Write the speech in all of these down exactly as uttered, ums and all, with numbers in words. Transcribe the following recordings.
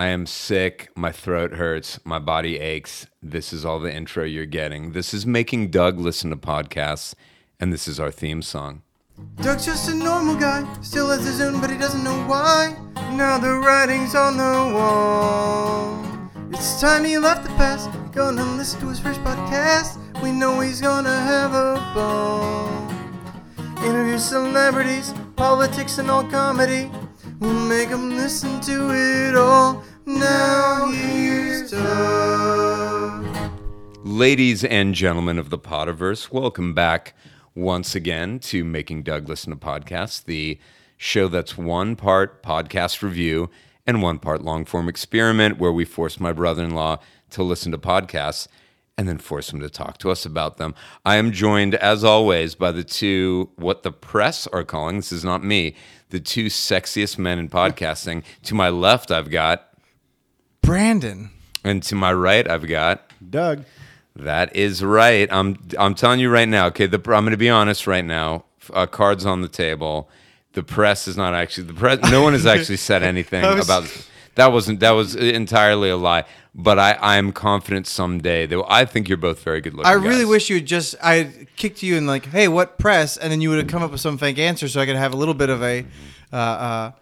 I am sick, my throat hurts, my body aches. This is all the intro you're getting. This is making Doug listen to podcasts, and this is our theme song. Doug's just a normal guy, still has his own, but he doesn't know why. Now the writing's on the wall. It's time he left the past, gonna listen to his first podcast. We know he's gonna have a ball. Interview celebrities, politics, and all comedy. We'll make him listen to it all. Now here's Doug. Ladies and gentlemen of the Potterverse, welcome back once again to Making Doug Listen to Podcasts, the show that's one part podcast review and one part long-form experiment where we force my brother-in-law to listen to podcasts and then force him to talk to us about them. I am joined, as always, by the two, what the press are calling, this is not me, the two sexiest men in podcasting. To my left, I've got Brandon. And to my right, I've got Doug. That is right. I'm I'm telling you right now, okay, the, I'm going to be honest right now. Uh, cards on the table. The press is not actually, the press, no one has actually said anything was, about this. That wasn't, that was entirely a lie. But I, I'm confident someday that I think you're both very good looking. I really guys. wish you would just, I kicked you and like, hey, what press? And then you would have come up with some fake answer so I could have a little bit of a uh, uh,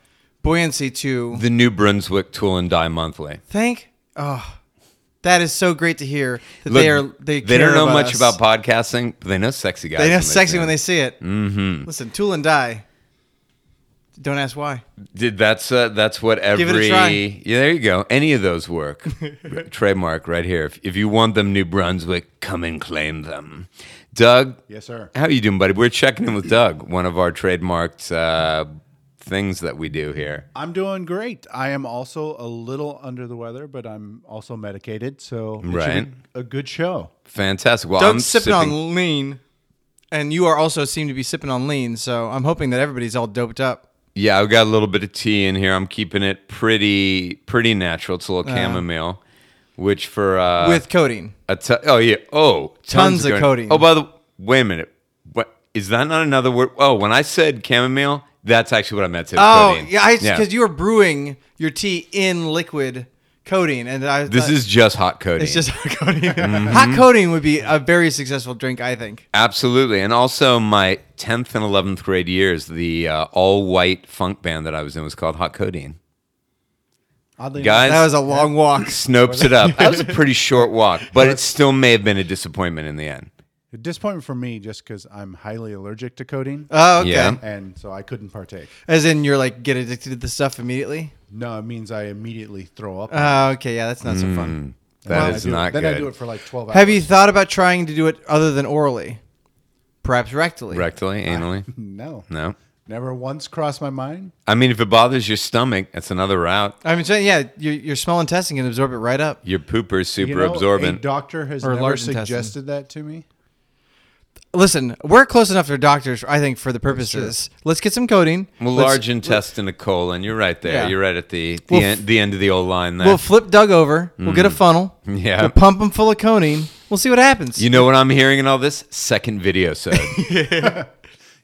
buoyancy to. The New Brunswick Tool and Die Monthly. Thank, oh, that is so great to hear that. Look, they are, they, they don't know about much us. about podcasting, but they know sexy guys. They know when sexy they when they see it. Mm-hmm. Listen, Tool and Die. Don't ask why. Did that's uh, that's what every Give it a try. Yeah, there you go. Any of those work. Trademark right here. If, if you want them, New Brunswick, come and claim them. Doug. Yes, sir. How are you doing, buddy? We're checking in with Doug, one of our trademarked uh, things that we do here. I'm doing great. I am also a little under the weather, but I'm also medicated, so it right. should be a good show. Fantastic. Well, Doug's sipping, sipping on lean, and you are also seem to be sipping on lean. So I'm hoping that everybody's all doped up. Yeah, I've got a little bit of tea in here. I'm keeping it pretty pretty natural. It's a little chamomile, uh, which for... Uh, with codeine. A t- oh, yeah. Oh, tons, tons of codeine. Oh, by the way, wait a minute. What, is that not another word? Oh, when I said chamomile, that's actually what I meant to say. Oh, codeine. yeah, because yeah. you were brewing your tea in liquid codeine. and I This is just hot codeine. It's just hot codeine. Mm-hmm. Hot codeine would be a very successful drink, I think. Absolutely. And also my tenth and eleventh grade years, the uh, all-white funk band that I was in was called Hot Codeine. Oddly Guys, enough, that was a long walk. Snopes it up. That was a pretty short walk, but it still may have been a disappointment in the end. A disappointment for me just because I'm highly allergic to codeine. Oh, okay. Yeah. And so I couldn't partake. As in you're like get addicted to the stuff immediately? No, it means I immediately throw up. Oh, okay. Yeah, that's not so fun. Mm, that well, is not it, good. Then I do it for like twelve hours. Have you thought about trying to do it other than orally? Perhaps rectally? Rectally? Anally? Uh, no. No? Never once crossed my mind. I mean, if it bothers your stomach, that's another route. I mean, so, yeah, your, your small intestine can absorb it right up. Your pooper's super you know, absorbent. A doctor has or never suggested intestine. that to me. Listen, we're close enough to doctors, I think, for the purposes. Sure. Let's get some codeine. Well, Let's, large intestine, a colon. You're right there. Yeah. You're right at the the, we'll en- f- the end of the old line there. We'll flip Doug over. Mm. We'll get a funnel. Yeah. We'll pump him full of codeine. We'll see what happens. You know what I'm hearing in all this? Second video set. yeah.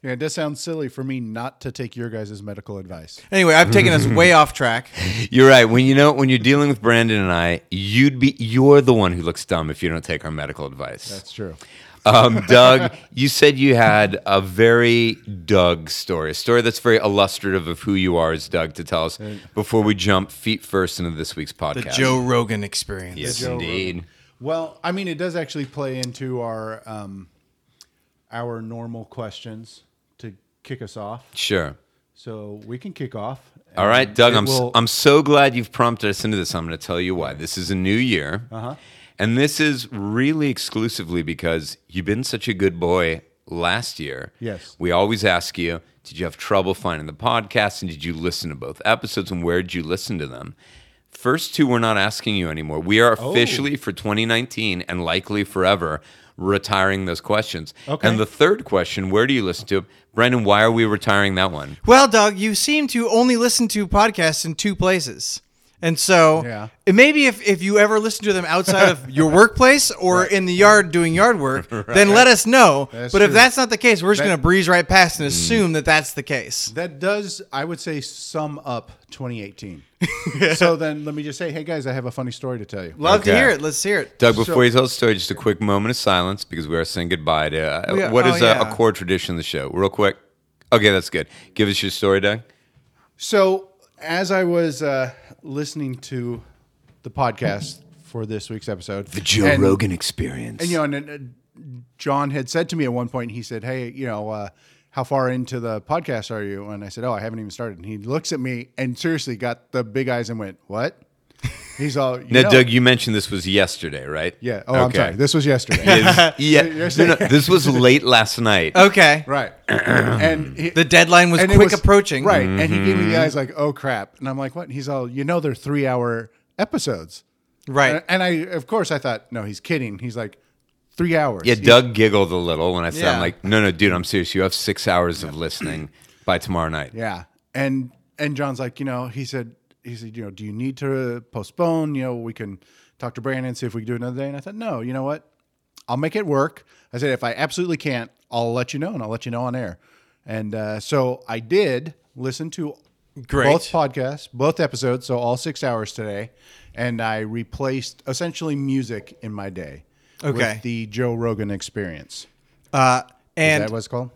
Yeah, it does sound silly for me not to take your guys' medical advice. Anyway, I've taken us way off track. You're right. When you know when you're dealing with Brandon and I, you'd be you're the one who looks dumb if you don't take our medical advice. That's true. Um, Doug, you said you had a very Doug story, a story that's very illustrative of who you are as Doug to tell us before we jump feet first into this week's podcast. The Joe Rogan Experience. Yes, indeed. Rogan. Well, I mean, it does actually play into our um, our normal questions to kick us off. Sure. So we can kick off. All right, Doug, I'm, will... I'm so glad you've prompted us into this. I'm going to tell you why. This is a new year. Uh-huh. And this is really exclusively because you've been such a good boy last year. Yes. We always ask you, did you have trouble finding the podcast? And did you listen to both episodes? And where did you listen to them? first two we're not asking you anymore. We are officially, oh. for twenty nineteen and likely forever, retiring those questions. Okay. And the third question, where do you listen to? Brendan, why are we retiring that one? Well, Doug, you seem to only listen to podcasts in two places. And so yeah. maybe if, if you ever listen to them outside of your workplace or right. in the yard doing yard work, right. then let us know. That's but true. If that's not the case, we're just going to breeze right past and assume mm. that that's the case. That does, I would say, sum up twenty eighteen. yeah. So then let me just say, hey, guys, I have a funny story to tell you. Love okay. to hear it. Let's hear it. Doug, before so, you tell the story, just a quick moment of silence because we are saying goodbye to uh, are, what is oh, yeah. a, a core tradition of the show. Real quick. Okay, that's good. Give us your story, Doug. So as I was... Uh, listening to the podcast for this week's episode, the Joe and, Rogan Experience, and you know, and, and John had said to me at one point, he said, "Hey, you know, uh, how far into the podcast are you?" And I said, "Oh, I haven't even started." And he looks at me and seriously got the big eyes and went, "What?" He's all. You now, know. Doug, you mentioned this was yesterday, right? Yeah. Oh, okay. I'm sorry. This was yesterday. yeah. yesterday. No, no, this was late last night. Okay. Right. and he, the deadline was quick was, approaching. Right. Mm-hmm. And he gave me the eyes like, "Oh crap!" And I'm like, "What?" And he's all, "You know, they're three hour episodes." Right. And I, and I, of course, I thought, "No, he's kidding." He's like, three hours." Yeah. He's, Doug giggled a little when I said, yeah. "I'm like, no, no, dude, I'm serious. You have six hours yeah. of listening by tomorrow night." Yeah. And and John's like, you know, he said. He said, you know, do you need to postpone? You know, we can talk to Brandon, see if we can do it another day. And I thought, no, you know what? I'll make it work. I said, if I absolutely can't, I'll let you know, and I'll let you know on air. And uh, so I did listen to Great. both podcasts, both episodes, so all six hours today. And I replaced essentially music in my day okay. with the Joe Rogan Experience. Uh, and is that what it's called?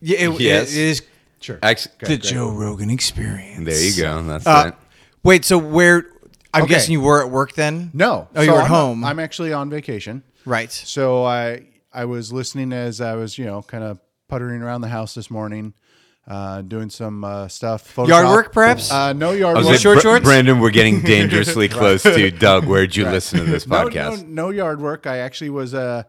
Yeah, it, yes. it, it is. Sure. Ex- okay, the great. Joe Rogan Experience. There you go. That's uh, it. Wait, so where, I'm okay. guessing you were at work then? No. Oh, so you were at I'm, home. I'm actually on vacation. Right. So I I was listening as I was, you know, kind of puttering around the house this morning, uh, doing some uh, stuff. Photoshop. Yard work, perhaps? Uh, no yard work. Like, short Br- shorts? Brandon, we're getting dangerously close to Doug. Where'd you right. listen to this podcast? No, no, no yard work. I actually was uh,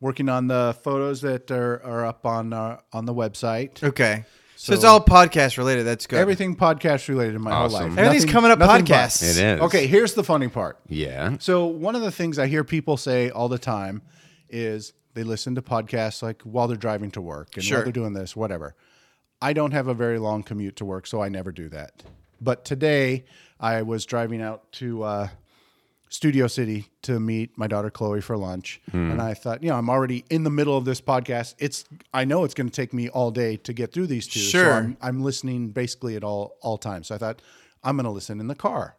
working on the photos that are, are up on our, on the website. Okay. So, so it's all podcast related. That's good. Everything podcast related in my awesome. whole life. Everything's nothing, coming up podcasts. But. It is. Okay, here's the funny part. Yeah. So one of the things I hear people say all the time is they listen to podcasts like while they're driving to work and sure. while they're doing this, whatever. I don't have a very long commute to work, so I never do that. But today I was driving out to uh, Studio City to meet my daughter Chloe for lunch, hmm. and I thought, you know, I'm already in the middle of this podcast. It's I know it's going to take me all day to get through these two. Sure, so I'm, I'm listening basically at all all times. So I thought I'm going to listen in the car.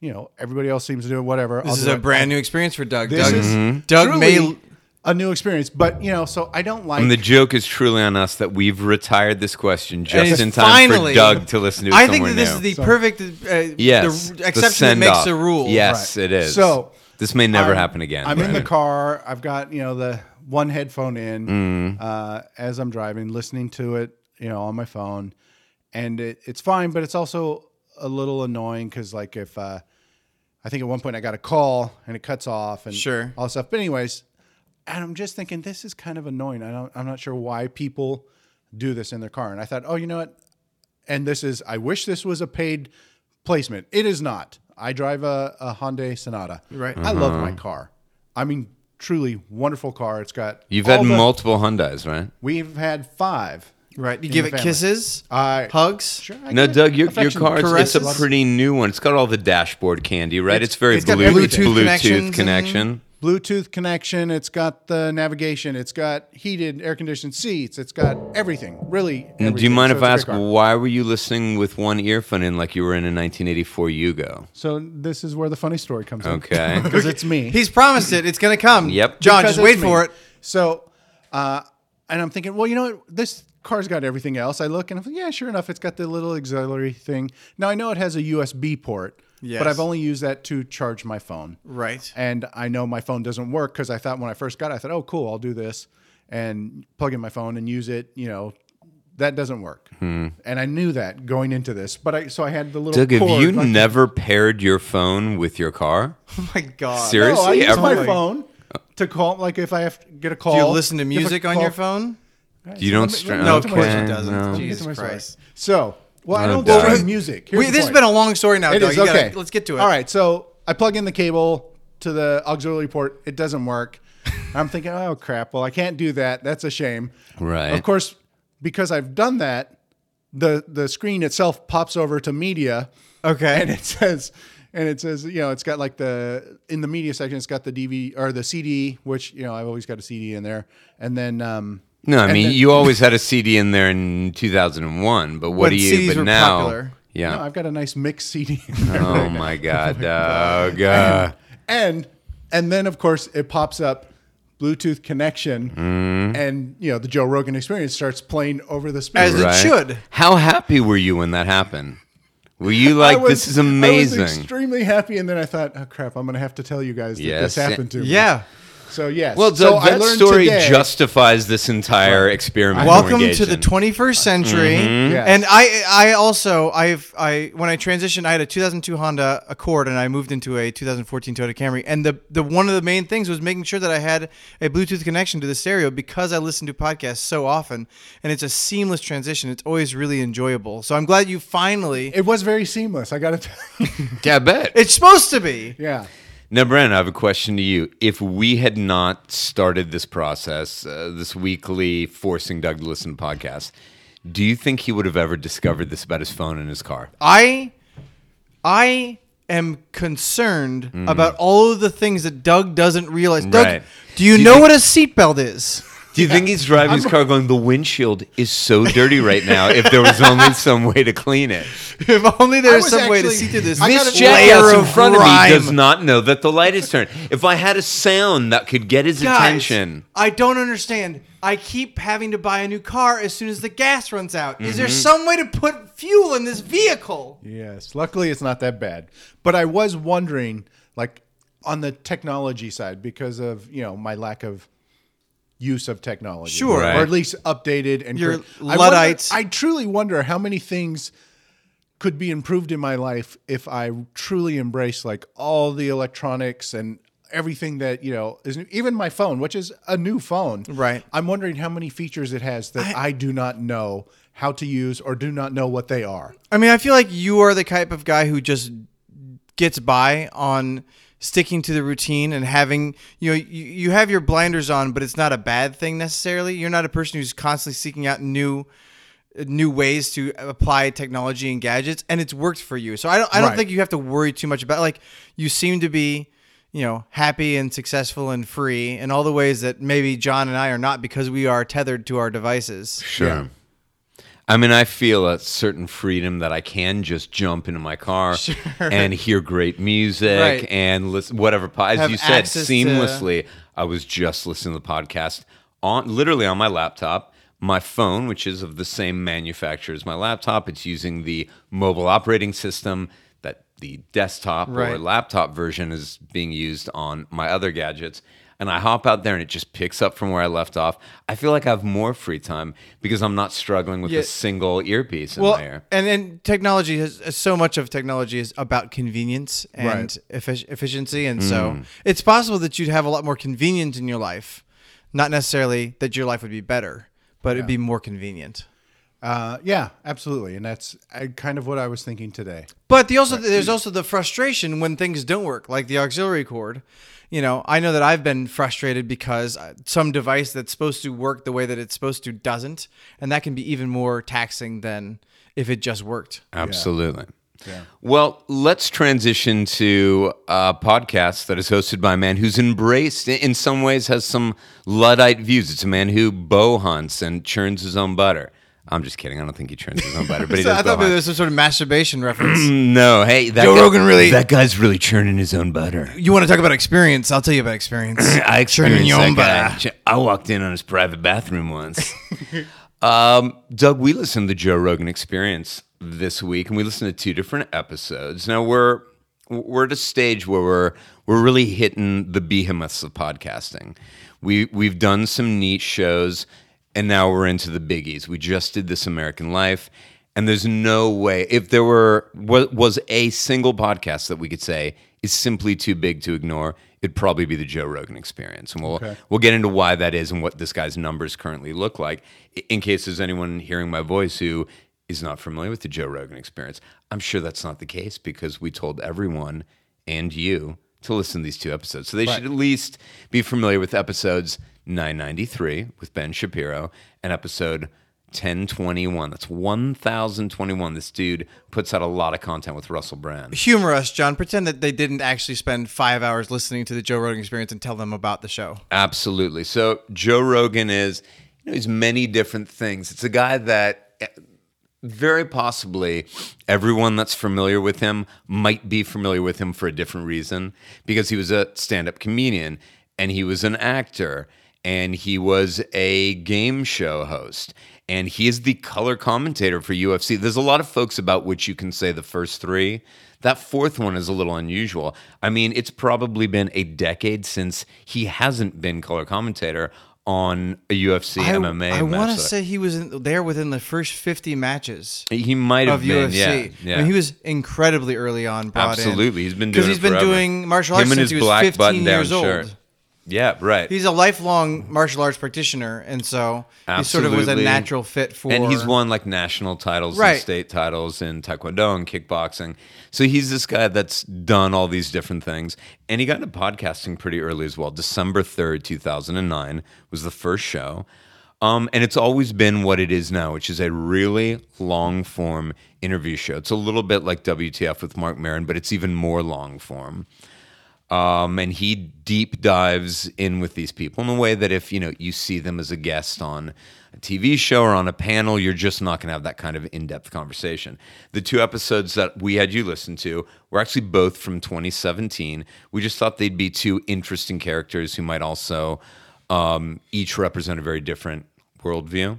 You know, everybody else seems to do whatever. This I'll is a it. brand new experience for Doug. This Doug, is mm-hmm. Doug may a new experience, but you know, so I don't like. And the joke is truly on us that we've retired this question just in time finally, for Doug to listen to. I think that this new. is the so, perfect uh, yes, the exception the that makes off. the rule. Yes, right. it is. So. This may never I'm, happen again. I'm Brandon. in the car. I've got, you know, the one headphone in mm. uh, as I'm driving, listening to it, you know, on my phone. And it, it's fine, but it's also a little annoying because, like, if uh, I think at one point I got a call and it cuts off and sure. all stuff. But anyways, and I'm just thinking this is kind of annoying. I don't, I'm not sure why people do this in their car. And I thought, oh, you know what? And this is, I wish this was a paid placement. It is not. I drive a, a Hyundai Sonata. Right. Mm-hmm. I love my car. I mean, truly wonderful car. It's got. You've had the, multiple Hyundais, right? We've had five. Right. You give it family. kisses, uh, hugs. Sure. I no, Doug, your, your car it's a pretty new one. It's got all the dashboard candy, right? It's, it's very it's blue, Bluetooth, Bluetooth connection. Bluetooth connection. It's got the navigation. It's got heated, air-conditioned seats. It's got everything, really. Everything. Do you mind so if I ask, why were you listening with one earphone in like you were in a nineteen eighty-four Yugo? So this is where the funny story comes in. Okay. Because it's me. He's promised it. It's going to come. Yep. John, because just wait me. for it. So, uh, and I'm thinking, well, you know what? This car's got everything else. I look, and I'm like, yeah, sure enough, it's got the little auxiliary thing. Now, I know it has a U S B port. Yes. But I've only used that to charge my phone. Right. And I know my phone doesn't work because I thought when I first got it, I thought, oh, cool, I'll do this and plug in my phone and use it. You know, that doesn't work. Hmm. And I knew that going into this. But I so I had the little Doug, cord. Have you like never that. paired your phone with your car? Oh, my God. Seriously? No, I use my phone to call. Like if I have to get a call. Do you listen to music on your phone? You don't. Str- no, of course it doesn't. No. Jesus Christ. So Well, I don't do well, music. We, this point. has been a long story now, it dog. Is, you okay. gotta, let's get to it. All right, so I plug in the cable to the auxiliary port. It doesn't work. I'm thinking, oh, crap. Well, I can't do that. That's a shame. Right. Of course, because I've done that, the the screen itself pops over to media. Okay. And it says... And it says, you know, it's got like the, in the media section, it's got the D V or the C D, which, you know, I've always got a C D in there. And then, um, no, I mean, then, you always had a C D in there in two thousand one, but what do you, C Ds but now, popular. yeah, no, I've got a nice mixed C D. Oh my God. Oh God. And, and, and then of course it pops up Bluetooth connection mm. and, you know, the Joe Rogan Experience starts playing over the speaker. As right. it should. How happy were you when that happened? Were you like, was, this is amazing? I was extremely happy, and then I thought, oh, crap, I'm going to have to tell you guys that yes. this happened to me. Yeah. So, yes. Well, so Doug, that story today, justifies this entire well, experiment. Welcome to the twenty-first century. Mm-hmm. Yes. And I I also, I've I when I transitioned, I had a two thousand two Honda Accord, and I moved into a two thousand fourteen Toyota Camry. And the, the one of the main things was making sure that I had a Bluetooth connection to the stereo because I listen to podcasts so often. And it's a seamless transition. It's always really enjoyable. So I'm glad you finally... It was very seamless. I got to tell you. Yeah, I bet. It's supposed to be. Yeah. Now, Brent, I have a question to you. If we had not started this process, uh, this weekly Forcing Doug to Listen podcast, do you think he would have ever discovered this about his phone in his car? I I am concerned mm-hmm. about all of the things that Doug doesn't realize. Doug, right. do you do know you think- what a seatbelt is? Do you yeah. think he's driving his car going, the windshield is so dirty right now, if there was only some way to clean it? If only there was, was some actually, way to see through this. This jackass in front of me does not know that the light is turned. If I had a sound that could get his Guys, attention. I don't understand. I keep having to buy a new car as soon as the gas runs out. Mm-hmm. Is there some way to put fuel in this vehicle? Yes. Luckily, it's not that bad. But I was wondering, like, on the technology side, because of, you know, my lack of use of technology. Sure. Right. Or at least updated. And Your Luddites. I, wonder, I truly wonder how many things could be improved in my life if I truly embrace like all the electronics and everything that, you know, is new. Even my phone, which is a new phone. Right. I'm wondering how many features it has that I, I do not know how to use or do not know what they are. I mean, I feel like you are the type of guy who just gets by on sticking to the routine and having, you know, you, you have your blinders on, but it's not a bad thing necessarily. You're not a person who's constantly seeking out new new ways to apply technology and gadgets, and it's worked for you. So I don't I don't right. think you have to worry too much about it. Like, you seem to be, you know, happy and successful and free in all the ways that maybe John and I are not, because we are tethered to our devices. Sure. Yeah. I mean, I feel a certain freedom that I can just jump into my car sure. and hear great music right. and listen whatever. As Have you said, seamlessly. To... I was just listening to the podcast on literally on my laptop, my phone, which is of the same manufacturer as my laptop. It's using the mobile operating system that the desktop right. or laptop version is being used on my other gadgets. And I hop out there and it just picks up from where I left off. I feel like I have more free time because I'm not struggling with yeah. a single earpiece in well, my ear. And then technology has so much of technology is about convenience and right. effic- efficiency. And mm. so it's possible that you'd have a lot more convenience in your life. Not necessarily that your life would be better, but yeah. it'd be more convenient. Uh, yeah, absolutely. And that's kind of what I was thinking today. But the also right. there's also the frustration when things don't work, like the auxiliary cord. You know, I know that I've been frustrated because some device that's supposed to work the way that it's supposed to doesn't. And that can be even more taxing than if it just worked. Absolutely. Yeah. Yeah. Well, let's transition to a podcast that is hosted by a man who's embraced, in some ways, has some Luddite views. It's a man who bow hunts and churns his own butter. I'm just kidding. I don't think he churns his own butter. But he so does I thought maybe there was some sort of masturbation reference. No, hey, that Joe guy, Rogan really that guy's really churning his own butter. You want to talk about experience? I'll tell you about experience. I experienced your own butter. I walked in on his private bathroom once. um, Doug, we listened to the Joe Rogan Experience this week, and we listened to two different episodes. Now we're we're at a stage where we're we're really hitting the behemoths of podcasting. We we've done some niche shows. And now we're into the biggies. We just did This American Life, and there's no way, if there were was a single podcast that we could say is simply too big to ignore, it'd probably be the Joe Rogan Experience. And we'll okay. we'll get into why that is and what this guy's numbers currently look like, in case there's anyone hearing my voice who is not familiar with the Joe Rogan Experience. I'm sure that's not the case because we told everyone and you to listen to these two episodes. So they right. should at least be familiar with episodes nine ninety-three with Ben Shapiro and episode ten twenty-one. That's one thousand twenty-one. This dude puts out a lot of content with Russell Brand. Humor us, John. Pretend that they didn't actually spend five hours listening to the Joe Rogan Experience and tell them about the show. Absolutely. So Joe Rogan is, you know, he's many different things. It's a guy that very possibly everyone that's familiar with him might be familiar with him for a different reason, because he was a stand-up comedian and he was an actor and he was a game show host. And he is the color commentator for U F C. There's a lot of folks about which you can say the first three. That fourth one is a little unusual. I mean, it's probably been a decade since he hasn't been color commentator on a U F C I, M M A. I want to say he was in, there within the first fifty matches. He might have been, U F C. yeah. yeah. I mean, he was incredibly early on brought Absolutely. in. He's been doing Because he's been forever. doing martial arts Him since he was fifteen years old. Shirt. Yeah, right. He's a lifelong martial arts practitioner, and so Absolutely. he sort of was a natural fit for... And he's won like national titles right. and state titles in taekwondo and kickboxing. So he's this guy that's done all these different things. And he got into podcasting pretty early as well. December third, two thousand nine was the first show. Um, and it's always been what it is now, which is a really long-form interview show. It's a little bit like W T F with Marc Maron, but it's even more long-form. Um, and he deep dives in with these people in a way that if, you know, you see them as a guest on a T V show or on a panel, you're just not going to have that kind of in-depth conversation. The two episodes that we had you listen to were actually both from twenty seventeen. We just thought they'd be two interesting characters who might also um, each represent a very different worldview.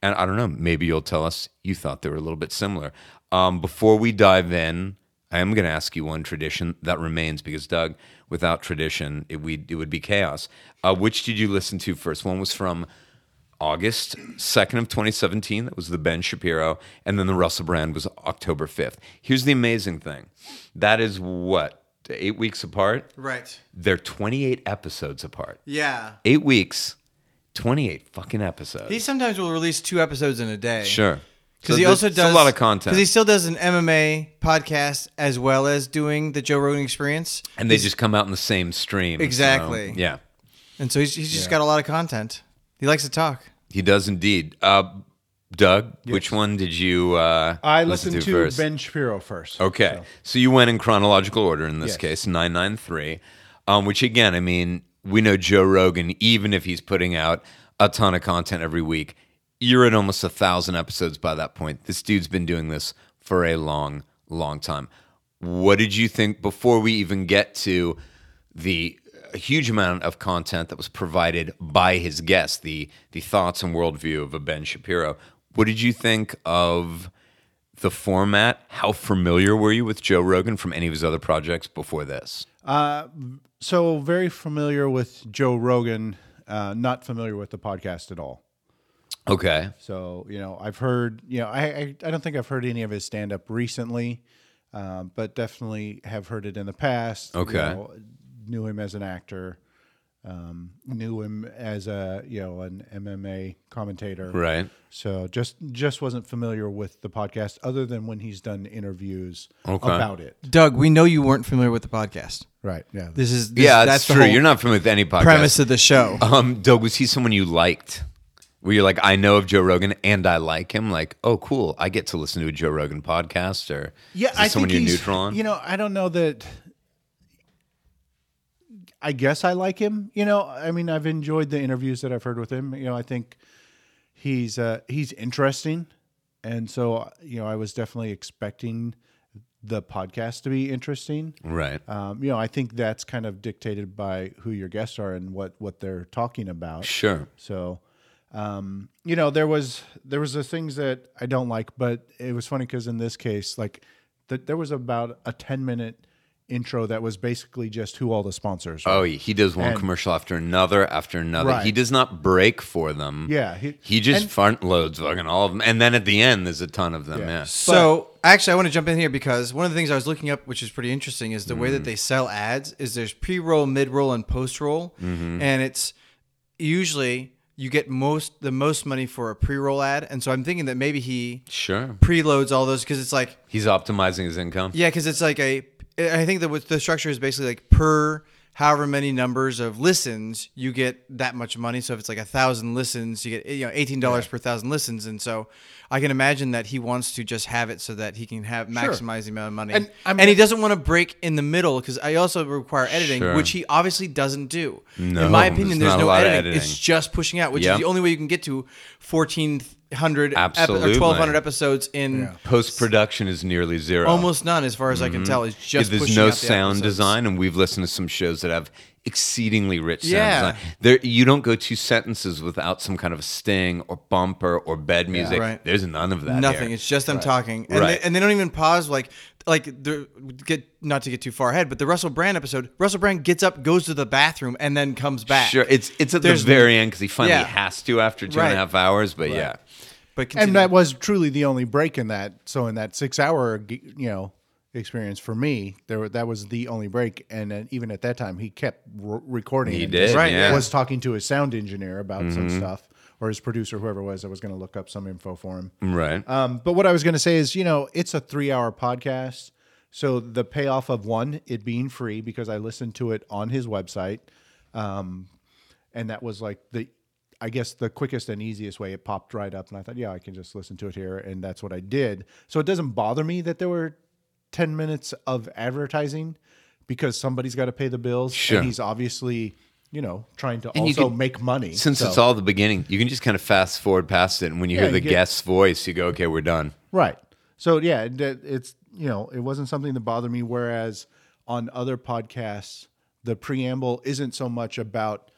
And I don't know, maybe you'll tell us you thought they were a little bit similar. Um, before we dive in, I am going to ask you one tradition that remains, because, Doug, without tradition, it, we, it would be chaos. Uh, which did you listen to first? One was from August second of twenty seventeen. That was the Ben Shapiro. And then the Russell Brand was October fifth. Here's the amazing thing. That is what? Eight weeks apart? Right. They're twenty-eight episodes apart. Yeah. Eight weeks, twenty-eight fucking episodes. He sometimes will release two episodes in a day. Sure. Because so he also does a lot of content. Because he still does an M M A podcast as well as doing the Joe Rogan Experience, and they he's, just come out in the same stream. Exactly. So, yeah, and so he's he's just yeah. got a lot of content. He likes to talk. He does indeed. Uh, Doug, yes. which one did you? Uh, I listened listen to, to first? Ben Shapiro first. Okay, so. so you went in chronological order in this yes. case, nine ninety-three, um, which again, I mean, we know Joe Rogan, even if he's putting out a ton of content every week. You're at almost a thousand episodes by that point. This dude's been doing this for a long, long time. What did you think before we even get to the huge amount of content that was provided by his guests, the the thoughts and worldview of a Ben Shapiro? What did you think of the format? How familiar were you with Joe Rogan from any of his other projects before this? Uh, so very familiar with Joe Rogan, uh, not familiar with the podcast at all. Okay. So, you know, I've heard, you know, I I, I don't think I've heard any of his stand-up recently, uh, but definitely have heard it in the past. Okay. You know, knew him as an actor, um, knew him as a, you know, an M M A commentator. Right. So just just wasn't familiar with the podcast other than when he's done interviews okay. about it. Doug, we know you weren't familiar with the podcast. Right. Yeah. This is this, Yeah, that's, that's true. You're not familiar with any podcast. Premise of the show. Um, Doug, was he someone you liked? Where you're like, I know of Joe Rogan and I like him. Like, oh, cool, I get to listen to a Joe Rogan podcast. Or yeah, is I someone think you're he's, neutral on? You know, I don't know that. I guess I like him. You know, I mean, I've enjoyed the interviews that I've heard with him. You know, I think he's uh, he's interesting, and so you know, I was definitely expecting the podcast to be interesting. Right. Um, you know, I think that's kind of dictated by who your guests are and what what they're talking about. Sure. So. Um, you know, there was there was the things that I don't like, but it was funny because in this case, like, the, there was about a ten minute intro that was basically just who all the sponsors were. Oh, he does one and, commercial after another after another. Right. He does not break for them. Yeah, he, he just and, front loads fucking all of them, and then at the end, there's a ton of them. Yeah. yeah. So but, actually, I want to jump in here because one of the things I was looking up, which is pretty interesting, is the mm-hmm. way that they sell ads. Is there's pre roll, mid roll, and post roll, mm-hmm. and it's usually you get most the most money for a pre-roll ad. And so I'm thinking that maybe he sure preloads all those because it's like... He's optimizing his income. Yeah, because it's like a... I think that with the structure is basically like per however many numbers of listens, you get that much money. So if it's like a thousand listens, you get you know eighteen dollars yeah. per one thousand listens. And so I can imagine that he wants to just have it so that he can have maximize sure. the amount of money. And, I mean, and he doesn't want to break in the middle because I also require editing, sure. which he obviously doesn't do. No, in my opinion, there's, there's no editing. editing. It's just pushing out, which yep. is the only way you can get to fourteen hundred epi- or twelve hundred episodes in yeah. post-production is nearly zero, almost none as far as mm-hmm. I can tell. It's just there's pushing no out the sound episodes. Design, and we've listened to some shows that have exceedingly rich sound yeah. design. There, you don't go two sentences without some kind of sting or bumper or bed music. Yeah, right. There's none of that. Nothing. Here. It's just them right. talking, and, right. they, and they don't even pause. Like, like the get not to get too far ahead, but the Russell Brand episode, Russell Brand gets up, goes to the bathroom, and then comes back. Sure, it's it's at there's, the very end because he finally yeah. has to after two right. and a half hours. But right. yeah. But and that was truly the only break in that. So in that six-hour, you know, experience for me, there that was the only break. And uh, even at that time, he kept re- recording. He did, right? Yeah. Was talking to his sound engineer about mm-hmm. some stuff, or his producer, whoever it was. I was going to look up some info for him, right? Um, but what I was going to say is, you know, it's a three-hour podcast, so the payoff of one, it being free because I listened to it on his website, um, and that was like the. I guess the quickest and easiest way. It popped right up and I thought, yeah, I can just listen to it here. And that's what I did. So it doesn't bother me that there were ten minutes of advertising because somebody's got to pay the bills. Sure. And he's obviously, you know, trying to and also can, make money. Since so. It's all the beginning, you can just kind of fast forward past it. And when you yeah, hear the you get, guest's voice, you go, okay, we're done. Right. So yeah, it's, you know, it wasn't something that bothered me. Whereas on other podcasts, the preamble isn't so much about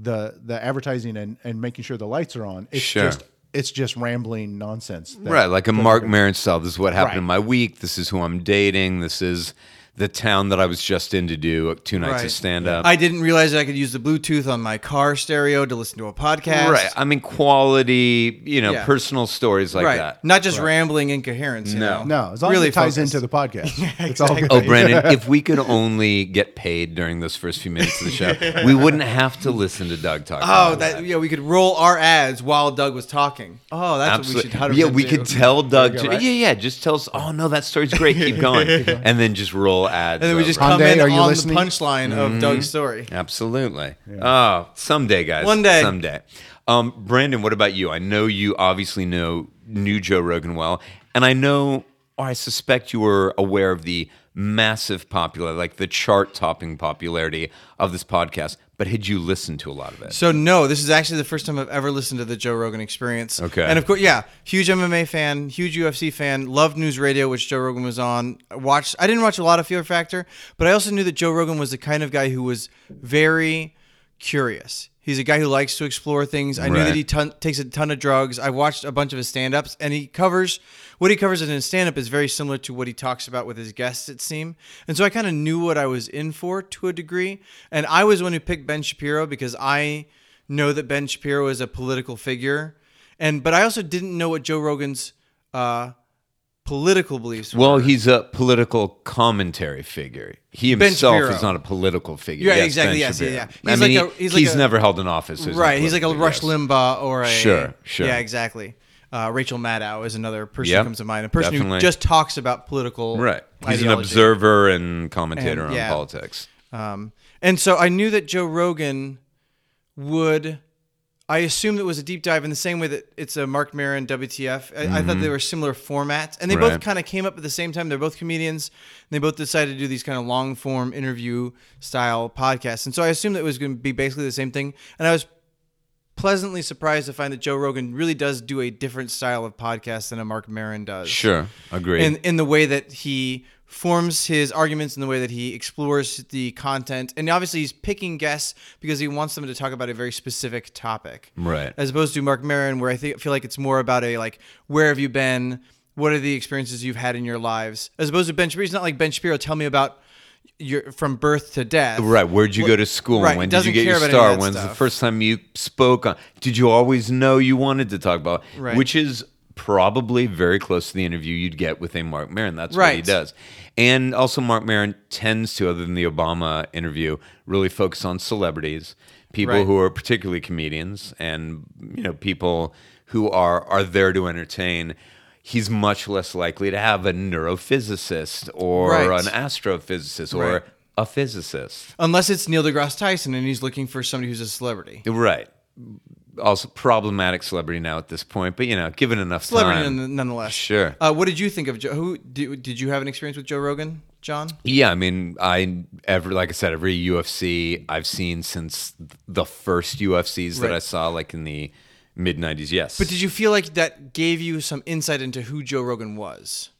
the the advertising and, and making sure the lights are on. It's sure. just it's just rambling nonsense. That, right, like a Marc Maron style. This is what happened right. in my week. This is who I'm dating. This is the town that I was just in to do two nights right. of stand-up. I didn't realize that I could use the Bluetooth on my car stereo to listen to a podcast. Right, I mean quality, you know, yeah. personal stories like right. that. Not just right. rambling incoherence. You no. know? No, as long really as it ties focused. Into the podcast. Yeah, exactly. It's all good. Oh, Brandon, if we could only get paid during those first few minutes of the show, we wouldn't have to listen to Doug talk. Oh, that, that. yeah, we could roll our ads while Doug was talking. Oh, that's Absolutely. What we should Yeah, we do. Could tell Doug, go, right? yeah, yeah, just tell us, oh, no, that story's great, keep going. And then just roll ads. And then we just over. Come Monday, in on listening? The punchline mm-hmm. of Doug's story. Absolutely. Yeah. Oh, someday, guys. One day. Someday. Um, Brandon, what about you? I know you obviously know knew Joe Rogan well, and I know, or I suspect you were aware of the massive popular, like the chart-topping popularity of this podcast, but had you listened to a lot of it? So no, this is actually the first time I've ever listened to the Joe Rogan Experience. Okay. And of course, yeah, huge M M A fan, huge U F C fan, loved News Radio, which Joe Rogan was on. I watched, I didn't watch a lot of Fear Factor, but I also knew that Joe Rogan was the kind of guy who was very curious. He's a guy who likes to explore things. I right. knew that he ton- takes a ton of drugs. I watched a bunch of his stand-ups, and he covers what he covers in his stand-up is very similar to what he talks about with his guests, it seemed. And so I kind of knew what I was in for to a degree. And I was the one who picked Ben Shapiro because I know that Ben Shapiro is a political figure, and but I also didn't know what Joe Rogan's uh, political beliefs were. Well, he's a political commentary figure. He himself is not a political figure. Yeah, yes, exactly. Yes, yeah, yeah. He's I mean, like he, a, he's, like he's a, never held an office. So he's right. He's like a Rush Limbaugh or a... Sure, sure. Yeah, exactly. Uh, Rachel Maddow is another person yep, who comes to mind. A person definitely. Who just talks about political Right. He's ideology. An observer and commentator and, on yeah. politics. Um, and so I knew that Joe Rogan would... I assumed it was a deep dive in the same way that it's a Marc Maron W T F. I, mm-hmm. I thought they were similar formats. And they right. both kind of came up at the same time. They're both comedians. And they both decided to do these kind of long-form interview-style podcasts. And so I assumed that it was going to be basically the same thing. And I was pleasantly surprised to find that Joe Rogan really does do a different style of podcast than a Marc Maron does. Sure, agreed. In, in the way that he forms his arguments, in the way that he explores the content. And obviously he's picking guests because he wants them to talk about a very specific topic. Right. As opposed to Marc Maron, where I think feel like it's more about a, like, where have you been? What are the experiences you've had in your lives? As opposed to Ben Shapiro, it's not like Ben Shapiro, tell me about your from birth to death. Right. Where'd you well, go to school? Right. When did you get your star? When's stuff. The first time you spoke on? Did you always know you wanted to talk about? Right. Which is... probably very close to the interview you'd get with a Marc Maron. That's right. What he does. And also Marc Maron tends to, other than the Obama interview, really focus on celebrities, people right. who are particularly comedians, and you know, people who are are there to entertain. He's much less likely to have a neurophysicist or right. an astrophysicist or right. a physicist. Unless it's Neil deGrasse Tyson and he's looking for somebody who's a celebrity. Right. Also problematic celebrity now at this point, but you know, given enough celebrity time. Celebrity nonetheless. Sure. Uh, what did you think of Joe? Who, did, did you have an experience with Joe Rogan, John? Yeah, I mean, I every like I said, every U F C I've seen since the first U F Cs right. that I saw, like in the mid nineties, yes. But did you feel like that gave you some insight into who Joe Rogan was?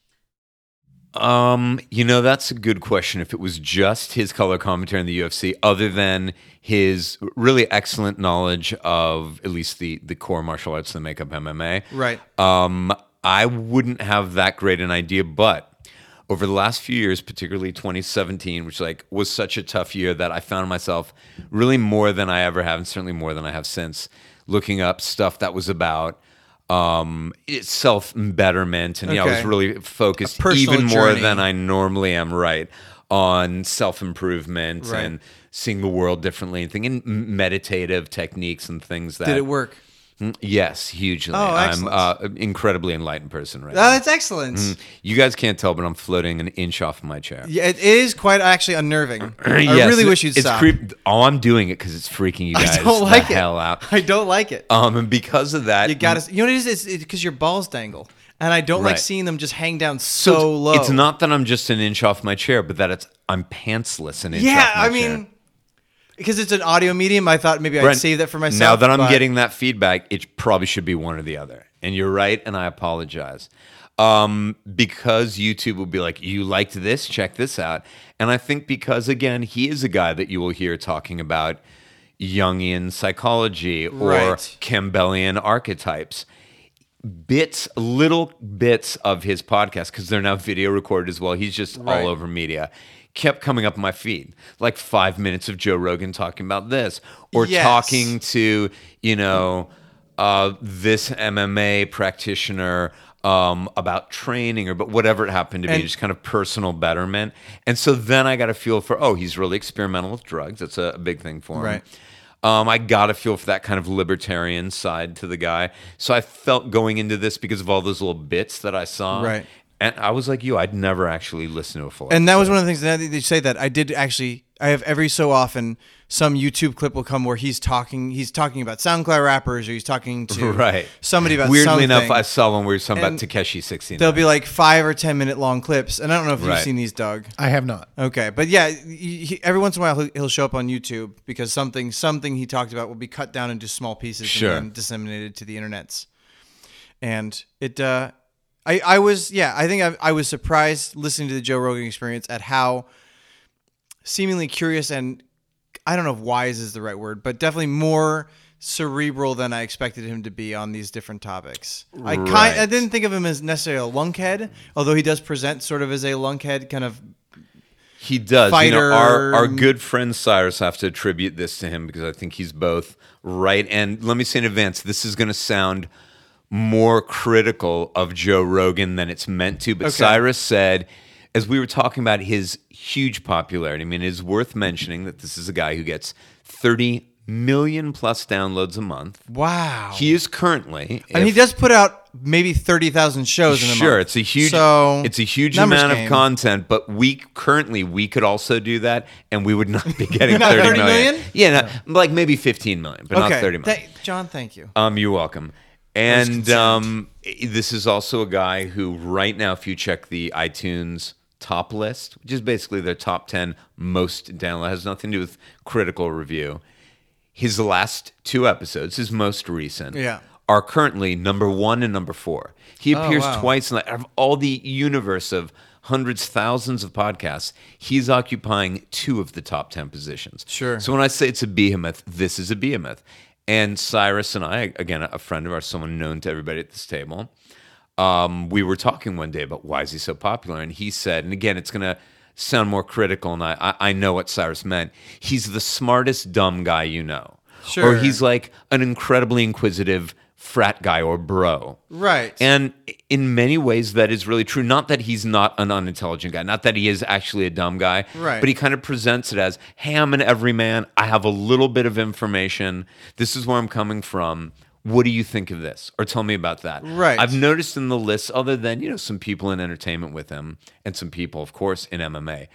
Um, you know, that's a good question. If it was just his color commentary in the U F C, other than his really excellent knowledge of at least the the core martial arts that make up M M A. Right. Um, I wouldn't have that great an idea, but over the last few years, particularly twenty seventeen, which like was such a tough year that I found myself really more than I ever have, and certainly more than I have since, looking up stuff that was about um, self-betterment. And okay. yeah, I was really focused even more journey. Than I normally am, right, on self-improvement right. and seeing the world differently and thinking meditative techniques and things that... Did it work? Yes, hugely. Oh, I'm uh, an incredibly enlightened person right oh, now. That's excellent. Mm-hmm. You guys can't tell, but I'm floating an inch off my chair. Yeah, it is quite actually unnerving. I yes, really wish you'd it's stop. Creep- oh, I'm doing it because it's freaking you guys I don't like the it. Hell out. I don't like it. Um, and because of that... You gotta. You know what it is? It's because your balls dangle. And I don't right. like seeing them just hang down so, so it's, low. It's not that I'm just an inch off my chair, but that it's I'm pantsless an inch yeah, off my I chair. Yeah, I mean... Because it's an audio medium, I thought maybe I'd Brent, save that for myself. Now that I'm but... getting that feedback, it probably should be one or the other. And you're right, and I apologize. Um, because YouTube will be like, you liked this, check this out. And I think because, again, he is a guy that you will hear talking about Jungian psychology or right. Campbellian archetypes. Bits, little bits of his podcast, because they're now video recorded as well. He's just right. all over media. Kept coming up in my feed, like five minutes of Joe Rogan talking about this or yes. talking to, you know, uh, this M M A practitioner um, about training or but whatever it happened to and, be, just kind of personal betterment. And so then I got a feel for, oh, he's really experimental with drugs. That's a, a big thing for him. Right. Um, I got a feel for that kind of libertarian side to the guy. So I felt going into this because of all those little bits that I saw. Right. And I was like you, I'd never actually listened to a full episode. And that was one of the things that they say that I did actually, I have every so often some YouTube clip will come where he's talking, he's talking about SoundCloud rappers or he's talking to right. somebody about Weirdly something. Weirdly enough, I saw one where he was talking and about Takeshi sixteen. There'll be like five or ten minute long clips. And I don't know if right. you've seen these, Doug. I have not. Okay. But yeah, he, every once in a while he'll show up on YouTube because something, something he talked about will be cut down into small pieces sure. and then disseminated to the internets. And it, uh, I, I was, yeah, I think I, I was surprised listening to the Joe Rogan Experience at how seemingly curious and I don't know if wise is the right word, but definitely more cerebral than I expected him to be on these different topics. Right. I kind, I didn't think of him as necessarily a lunkhead, although he does present sort of as a lunkhead kind of He does. Fighter. You know, our, our good friend Cyrus, I have to attribute this to him because I think he's both right. And let me say in advance, this is going to sound more critical of Joe Rogan than it's meant to. But okay. Cyrus said, as we were talking about his huge popularity, I mean, it is worth mentioning that this is a guy who gets thirty million plus downloads a month. Wow. He is currently... And if, he does put out maybe thirty thousand shows in a sure, month. Sure, it's a huge, so, it's a huge amount game. Of content, but we currently, we could also do that, and we would not be getting not thirty million. million? Yeah, no, no. Like maybe fifteen million, but okay. not thirty million. Th- John, thank you. Um, You're welcome. And um, this is also a guy who right now, if you check the iTunes top list, which is basically their top ten most download, has nothing to do with critical review. His last two episodes, his most recent, yeah. are currently number one and number four. He appears oh, wow. twice. Out of all the universe of hundreds, thousands of podcasts, he's occupying two of the top ten positions. Sure. So when I say it's a behemoth, this is a behemoth. And Cyrus and I, again, a friend of ours, someone known to everybody at this table, um, we were talking one day about why is he so popular, and he said, and again, it's going to sound more critical, and I, I know what Cyrus meant, he's the smartest dumb guy you know. Sure. Or he's like an incredibly inquisitive frat guy or bro. Right. And in many ways, that is really true. Not that he's not an unintelligent guy, not that he is actually a dumb guy, right. But he kind of presents it as, hey, I'm an everyman. I have a little bit of information. This is where I'm coming from. What do you think of this? Or tell me about that. Right. I've noticed in the list, other than, you know, some people in entertainment with him and some people, of course, in M M A,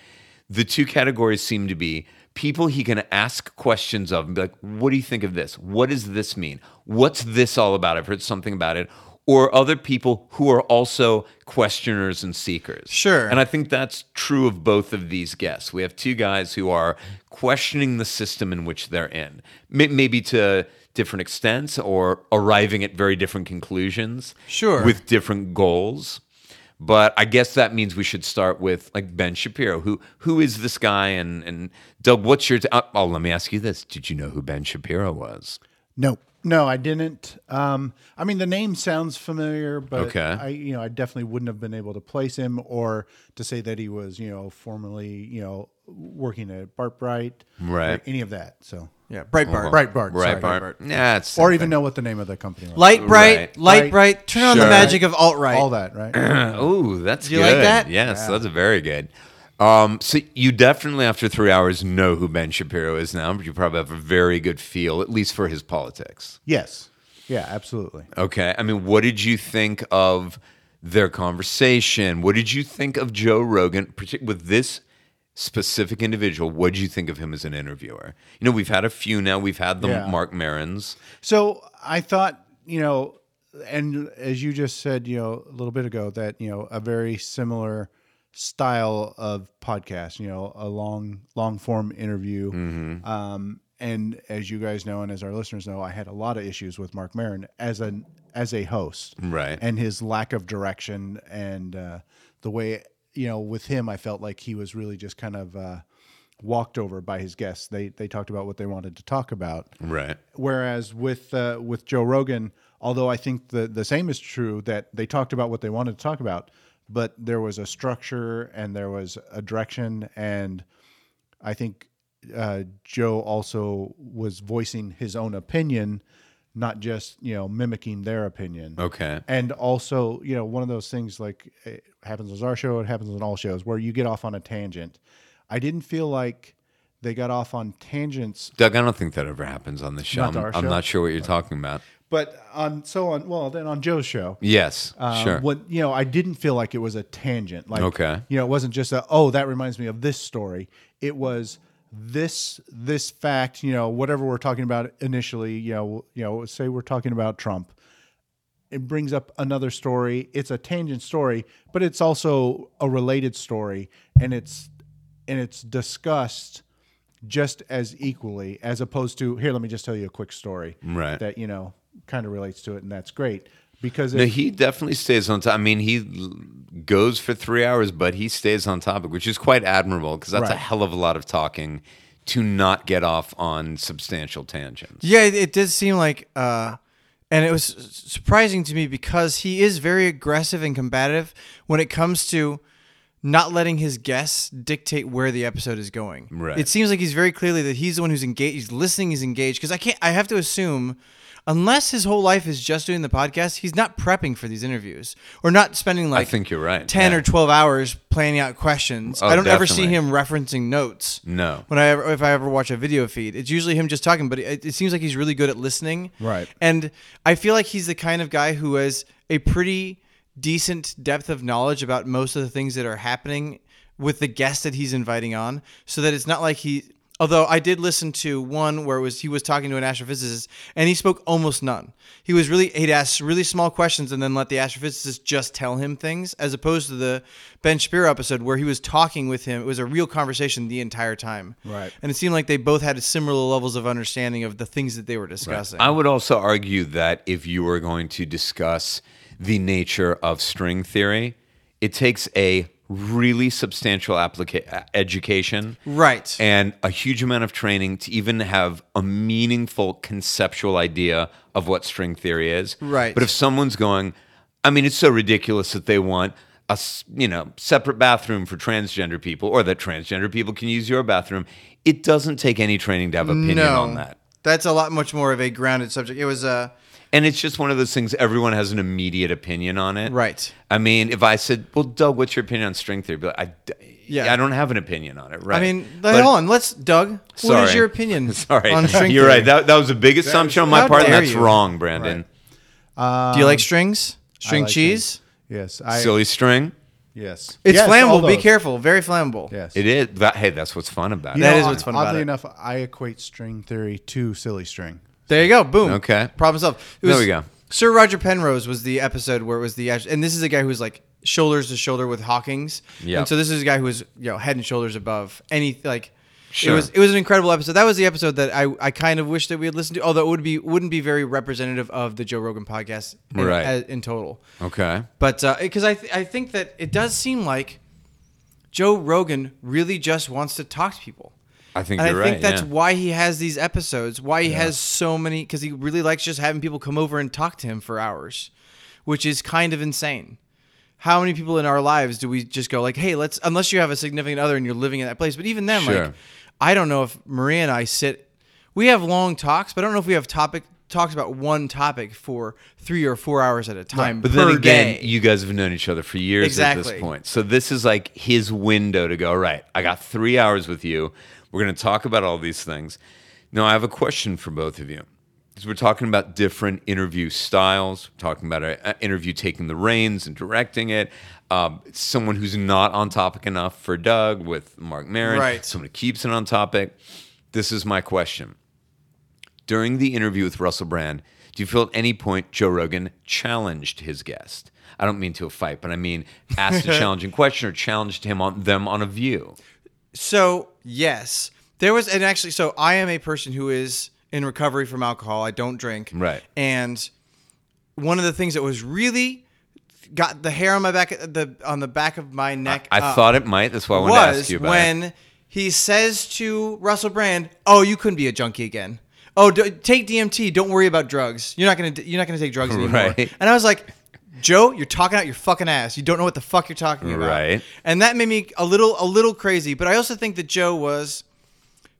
the two categories seem to be people he can ask questions of and be like, what do you think of this? What does this mean? What's this all about? I've heard something about it. Or other people who are also questioners and seekers. Sure. And I think that's true of both of these guests. We have two guys who are questioning the system in which they're in, maybe to different extents or arriving at very different conclusions. Sure. With different goals. But I guess that means we should start with like Ben Shapiro. Who who is this guy? And and Doug, what's your? T- oh, let me ask you this: did you know who Ben Shapiro was? No, no, I didn't. Um, I mean, the name sounds familiar, but okay. I you know I definitely wouldn't have been able to place him or to say that he was you know formerly you know working at Breitbart, right? Any of that. So yeah, Breitbart, uh-huh. Breitbart, Breitbart. Breitbart. Yeah, it's or even thing. Know what the name of the company was. Light bright, right. light bright. Turn sure. on the magic of alt right. All that, right? Oh, that's Do good. You like that? Yes, yeah. That's very good. Um, so you definitely, after three hours, know who Ben Shapiro is now, but you probably have a very good feel, at least for his politics. Yes. Yeah, absolutely. Okay. I mean, what did you think of their conversation? What did you think of Joe Rogan with this specific individual? What did you think of him as an interviewer? You know, we've had a few now. We've had the yeah. Marc Marons. So I thought, you know, and as you just said, you know, a little bit ago, that, you know, a very similar style of podcast, you know, a long, long form interview. Mm-hmm. Um, and as you guys know, and as our listeners know, I had a lot of issues with Marc Maron as an, as a host, right. And his lack of direction and, uh, the way, you know, with him, I felt like he was really just kind of, uh, walked over by his guests. They, they talked about what they wanted to talk about. Right. Whereas with, uh, with Joe Rogan, although I think the, the same is true that they talked about what they wanted to talk about, but there was a structure and there was a direction. And I think uh, Joe also was voicing his own opinion, not just, you know, mimicking their opinion. Okay. And also, you know, one of those things, like it happens on our show, it happens on all shows, where you get off on a tangent. I didn't feel like they got off on tangents. Doug, I don't think that ever happens on the show. Not I'm, show. I'm not sure what you're okay. talking about. But on so on well then on Joe's show, yes, uh, sure. What you know, I didn't feel like it was a tangent. Like okay. you know, it wasn't just a oh that reminds me of this story. It was this this fact. You know, whatever we're talking about initially. You know, you know, say we're talking about Trump. It brings up another story. It's a tangent story, but it's also a related story, and it's and it's discussed just as equally as opposed to here. Let me just tell you a quick story. Right. That you know. Kind of relates to it, and that's great because if- no, he definitely stays on top. I mean, he goes for three hours, but he stays on topic, which is quite admirable because that's right. a hell of a lot of talking to not get off on substantial tangents. Yeah, it, it does seem like, uh, and it was surprising to me because he is very aggressive and combative when it comes to not letting his guests dictate where the episode is going. Right. It seems like he's very clearly that he's the one who's engaged. He's listening. He's engaged because I can't. I have to assume. Unless his whole life is just doing the podcast, he's not prepping for these interviews or not spending like I think you're right. ten yeah. or twelve hours planning out questions. Oh, I don't definitely. ever see him referencing notes. No. When I ever, if I ever watch a video feed, it's usually him just talking, but it, it seems like he's really good at listening. Right. And I feel like he's the kind of guy who has a pretty decent depth of knowledge about most of the things that are happening with the guests that he's inviting on so that it's not like he... Although I did listen to one where it was he was talking to an astrophysicist and he spoke almost none. He was really he'd ask really small questions and then let the astrophysicist just tell him things, as opposed to the Ben Shapiro episode where he was talking with him. It was a real conversation the entire time. Right. And it seemed like they both had similar levels of understanding of the things that they were discussing. Right. I would also argue that if you were going to discuss the nature of string theory, it takes a really substantial applica- education. Right. And a huge amount of training to even have a meaningful conceptual idea of what string theory is. Right. But if someone's going, I mean, it's so ridiculous that they want a, you know, separate bathroom for transgender people or that transgender people can use your bathroom, it doesn't take any training to have an opinion no, on that. That's a lot much more of a grounded subject. It was a... And it's just one of those things, everyone has an immediate opinion on it. Right. I mean, if I said, well, Doug, what's your opinion on string theory? But I, yeah. I don't have an opinion on it, right? I mean, but, hold on. Let's, Doug, sorry. What is your opinion sorry. on string You're theory? You're right. That, that was a big assumption on my part, and that's you? wrong, Brandon. Right. Um, Do you like strings? String like cheese? Them. Yes. I, Silly string? Yes. It's yes, flammable. Be careful. Very flammable. Yes. It is. That, hey, that's what's fun about you it. Know, that is what's fun about it. Oddly enough, I equate string theory to silly string. There you go. Boom. Okay. Problem solved. It was, there we go. Sir Roger Penrose was the episode where it was the... And this is a guy who was like shoulders to shoulder with Hawking's. Yeah. And so this is a guy who was, you know, head and shoulders above any... like. Sure. It was it was an incredible episode. That was the episode that I, I kind of wish that we had listened to, although it would be, wouldn't be very representative of the Joe Rogan podcast in, right. as, in total. Okay. But uh, because I th- I think that it does seem like Joe Rogan really just wants to talk to people. I think and you're right. I think right, that's yeah. why he has these episodes, why he yeah. has so many, because he really likes just having people come over and talk to him for hours, which is kind of insane. How many people in our lives do we just go like, hey, let's, unless you have a significant other and you're living in that place, but even then, sure. like, I don't know if Maria and I sit, we have long talks, but I don't know if we have topic talks about one topic for three or four hours at a time. Right. But per then again, day. You guys have known each other for years exactly. at this point. So this is like his window to go, right, I got three hours with you. We're going to talk about all these things. Now, I have a question for both of you. Because we're talking about different interview styles, we're talking about an interview taking the reins and directing it. Um, someone who's not on topic enough for Doug with Marc Maron. Right. Someone who keeps it on topic. This is my question. During the interview with Russell Brand, do you feel at any point Joe Rogan challenged his guest? I don't mean to a fight, but I mean asked a challenging question or challenged him on them on a view. So, yes. There was, and actually, so I am a person who is... in recovery from alcohol. I don't drink. Right. And one of the things that was really got the hair on my back, the on the back of my neck. I, I up, thought it might. That's why I wanted to ask you about when it. When he says to Russell Brand, "Oh, you couldn't be a junkie again. Oh, do, take D M T. Don't worry about drugs. You're not gonna. You're not gonna take drugs anymore." Right. And I was like, Joe, you're talking out your fucking ass. You don't know what the fuck you're talking about. Right. And that made me a little a little crazy. But I also think that Joe was.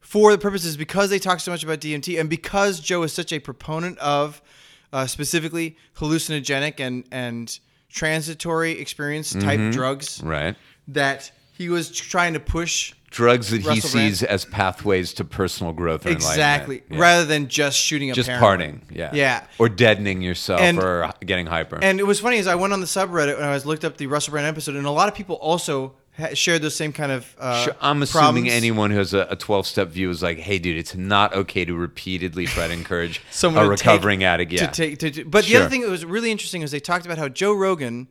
For the purposes, because they talk so much about D M T and because Joe is such a proponent of uh, specifically hallucinogenic and, and transitory experience type mm-hmm. drugs, right? That he was trying to push drugs that Russell he sees Brand. As pathways to personal growth, and exactly, yeah. rather than just shooting up, just heroin. Partying, yeah, yeah, or deadening yourself and, or getting hyper. And it was funny is I went on the subreddit and I was looked up the Russell Brand episode, and a lot of people also. Shared those same kind of uh, sure. I'm assuming problems. Anyone who has a, a twelve-step view is like, hey, dude, it's not okay to repeatedly try to encourage a recovering take, addict. Yeah. To take, to, to, but sure. the other thing that was really interesting is they talked about how Joe Rogan,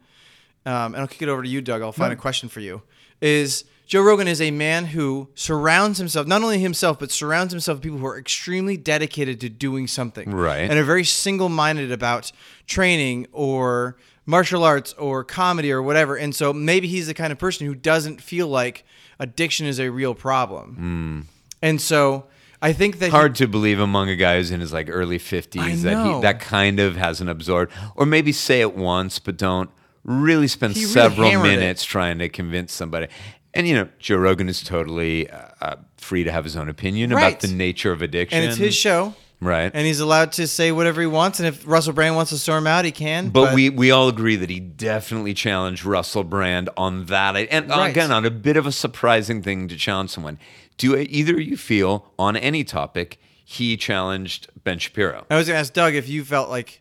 um, and I'll kick it over to you, Doug, I'll find mm. a question for you, is Joe Rogan is a man who surrounds himself, not only himself, but surrounds himself with people who are extremely dedicated to doing something. Right. And are very single-minded about training or... martial arts or comedy or whatever. And so maybe he's the kind of person who doesn't feel like addiction is a real problem. Mm. And so I think that... Hard he, to believe among a guy who's in his like early fifties that he, that kind of hasn't absorbed. Or maybe say it once, but don't really spend he several really minutes it. Trying to convince somebody. And, you know, Joe Rogan is totally uh, free to have his own opinion right. about the nature of addiction. And it's his show. Right. And he's allowed to say whatever he wants, and if Russell Brand wants to storm out, he can. But, but we, we all agree that he definitely challenged Russell Brand on that. And right. again, on a bit of a surprising thing to challenge someone. Do either you feel, on any topic, he challenged Ben Shapiro? I was going to ask Doug if you felt like...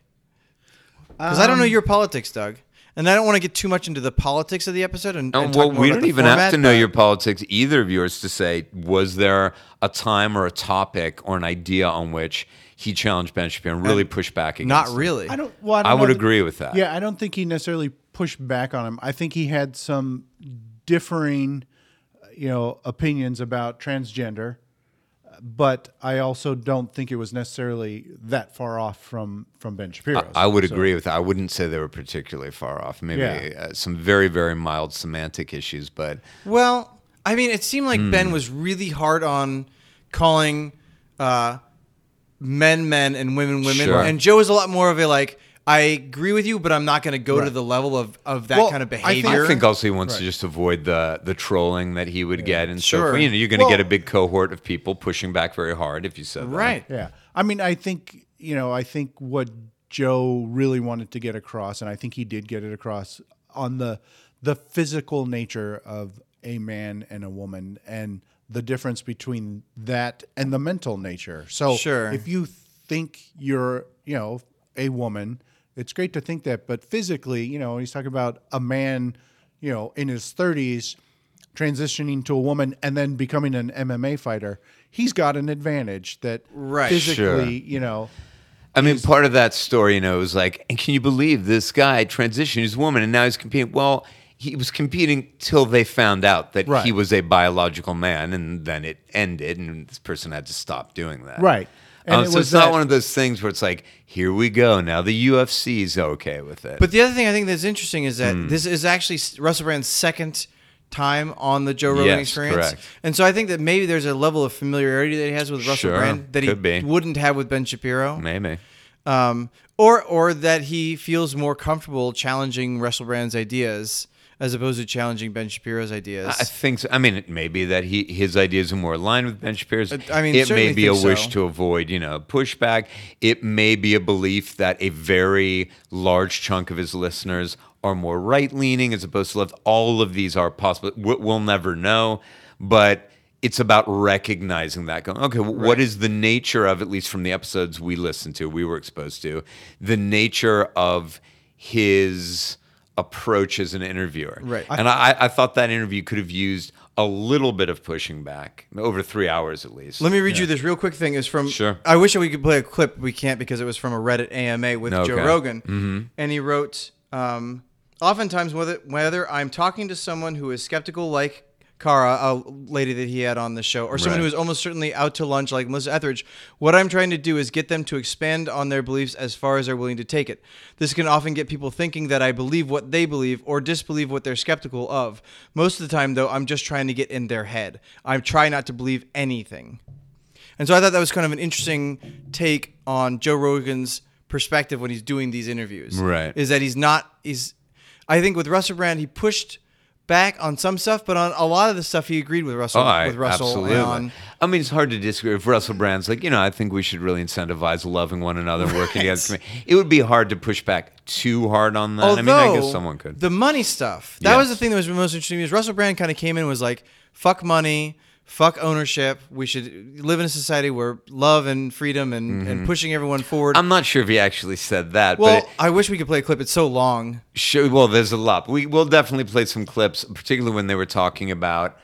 Because um, I don't know your politics, Doug. And I don't want to get too much into the politics of the episode. And, and well, we don't even format, have to know your politics, either of yours, to say, was there a time or a topic or an idea on which he challenged Ben Shapiro and really pushed back against Not really. Him? I don't. Well, I, don't I would that, agree with that. Yeah, I don't think he necessarily pushed back on him. I think he had some differing you know, opinions about transgender, but I also don't think it was necessarily that far off from, from Ben Shapiro. I, I would so. agree with that. I wouldn't say they were particularly far off. Maybe yeah. uh, some very, very mild semantic issues, but... Well, I mean, it seemed like mm. Ben was really hard on calling uh, men men and women women. Sure. And Joe is a lot more of a like... I agree with you, but I'm not going to go right. to the level of, of that well, kind of behavior. I think, I think also he wants right. to just avoid the the trolling that he would yeah. get. And sure. so you know, you're going to well, get a big cohort of people pushing back very hard if you said that. Right. Yeah. I mean, I think, you know, I think what Joe really wanted to get across, and I think he did get it across, on the the physical nature of a man and a woman and the difference between that and the mental nature. So sure. if you think you're, you know, a woman, it's great to think that, but physically, you know, he's talking about a man, you know, in his thirties transitioning to a woman and then becoming an M M A fighter. He's got an advantage that right. physically, sure. you know... I mean, part of that story, you know, was like, and can you believe this guy transitioned his woman and now he's competing? Well, he was competing till they found out that right. he was a biological man, and then it ended, and this person had to stop doing that. Right. And um, it so was it's that, not one of those things where it's like, here we go. Now the U F C is okay with it. But the other thing I think that's interesting is that mm. this is actually Russell Brand's second time on the Joe Rogan yes, Experience. Correct. And so I think that maybe there's a level of familiarity that he has with Russell sure, Brand that he be. wouldn't have with Ben Shapiro. Maybe. Um, or or that he feels more comfortable challenging Russell Brand's ideas as opposed to challenging Ben Shapiro's ideas. I think so. I mean, it may be that he his ideas are more aligned with Ben Shapiro's. I mean, it may be a wish so. to avoid, you know, pushback. It may be a belief that a very large chunk of his listeners are more right-leaning as opposed to left. All of these are possible. We'll never know, but it's about recognizing that, going, okay, right. what is the nature of, at least from the episodes we listened to, we were exposed to, the nature of his approach as an interviewer. Right. And I, I thought that interview could have used a little bit of pushing back, over three hours at least. Let me read yeah. you this real quick thing. Is from. Sure. I wish we could play a clip. We can't because it was from a Reddit A M A with okay. Joe Rogan. Mm-hmm. And he wrote... Um, Oftentimes, whether, whether I'm talking to someone who is skeptical, like Cara, a lady that he had on the show, or someone right. who is almost certainly out to lunch, like Melissa Etheridge, what I'm trying to do is get them to expand on their beliefs as far as they're willing to take it. This can often get people thinking that I believe what they believe or disbelieve what they're skeptical of. Most of the time, though, I'm just trying to get in their head. I try not to believe anything. And so I thought that was kind of an interesting take on Joe Rogan's perspective when he's doing these interviews. Right. Is that he's not... he's I think with Russell Brand, he pushed back on some stuff, but on a lot of the stuff he agreed with Russell. Oh, I, with Russell absolutely. On, I mean, it's hard to disagree. If Russell Brand's like, you know, I think we should really incentivize loving one another and working right. together. It would be hard to push back too hard on that. Although, I mean, I guess someone could. The money stuff. That yes. was the thing that was most interesting to me. Is Russell Brand kind of came in and was like, fuck money, fuck ownership. We should live in a society where love and freedom and, mm-hmm. and pushing everyone forward. I'm not sure if he actually said that. Well, but it, I wish we could play a clip. It's so long. Sure, well, there's a lot. We will definitely play some clips, particularly when they were talking about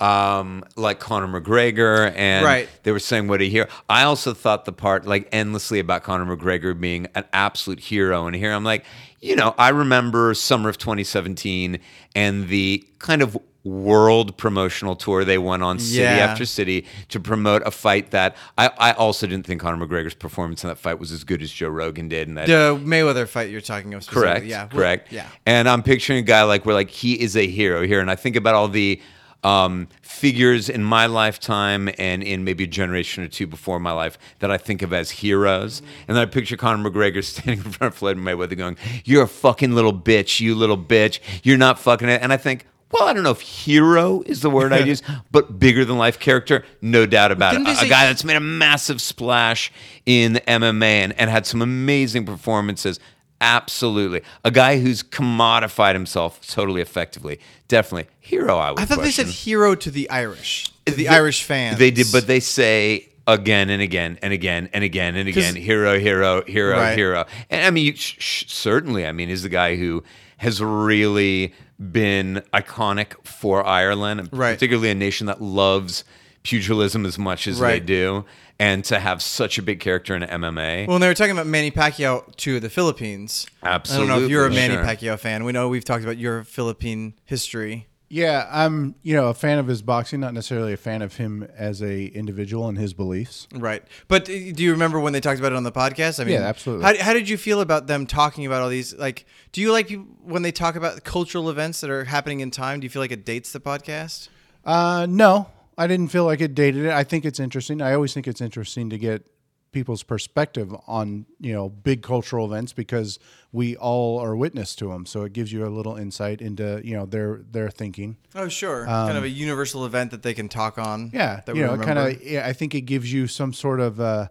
um, like Conor McGregor and right. they were saying what a hero. I also thought the part like endlessly about Conor McGregor being an absolute hero. And here I'm like, you know, I remember summer of twenty seventeen and the kind of world promotional tour they went on city yeah. after city to promote a fight that I, I also didn't think Conor McGregor's performance in that fight was as good as Joe Rogan did. And that the Mayweather fight you're talking about specifically. Correct, yeah, correct. Yeah. And I'm picturing a guy like we're like he is a hero here, and I think about all the um, figures in my lifetime and in maybe a generation or two before my life that I think of as heroes, and then I picture Conor McGregor standing in front of Floyd Mayweather going, "You're a fucking little bitch, you little bitch. You're not fucking it," and I think. Well, I don't know if hero is the word I use, but bigger than life character, no doubt about it. A, a guy that's made a massive splash in M M A and, and had some amazing performances. Absolutely. A guy who's commodified himself totally effectively. Definitely. Hero, I would I thought question. They said hero to the Irish, to the, the Irish fans. They did, but they say... Again and again and again and again and again. Hero, hero, hero, right. hero. And I mean, sh- sh- certainly, I mean, is the guy who has really been iconic for Ireland, and right. particularly a nation that loves pugilism as much as right. they do, and to have such a big character in M M A. Well, and they were talking about Manny Pacquiao to the Philippines. Absolutely. I don't know if you're a Manny sure. Pacquiao fan. We know we've talked about your Philippine history. Yeah, I'm, you know, a fan of his boxing, not necessarily a fan of him as a individual and his beliefs. Right. But do you remember when they talked about it on the podcast? I mean, yeah, absolutely. How, how did you feel about them talking about all these? Like, do you like people, when they talk about cultural events that are happening in time? Do you feel like it dates the podcast? Uh, no, I didn't feel like it dated it. I think it's interesting. I always think it's interesting to get people's perspective on, you know, big cultural events because we all are witness to them. So it gives you a little insight into, you know, their their thinking. Oh, sure. Um, kind of a universal event that they can talk on. Yeah. That we you know, kind of, yeah, I think it gives you some sort of uh,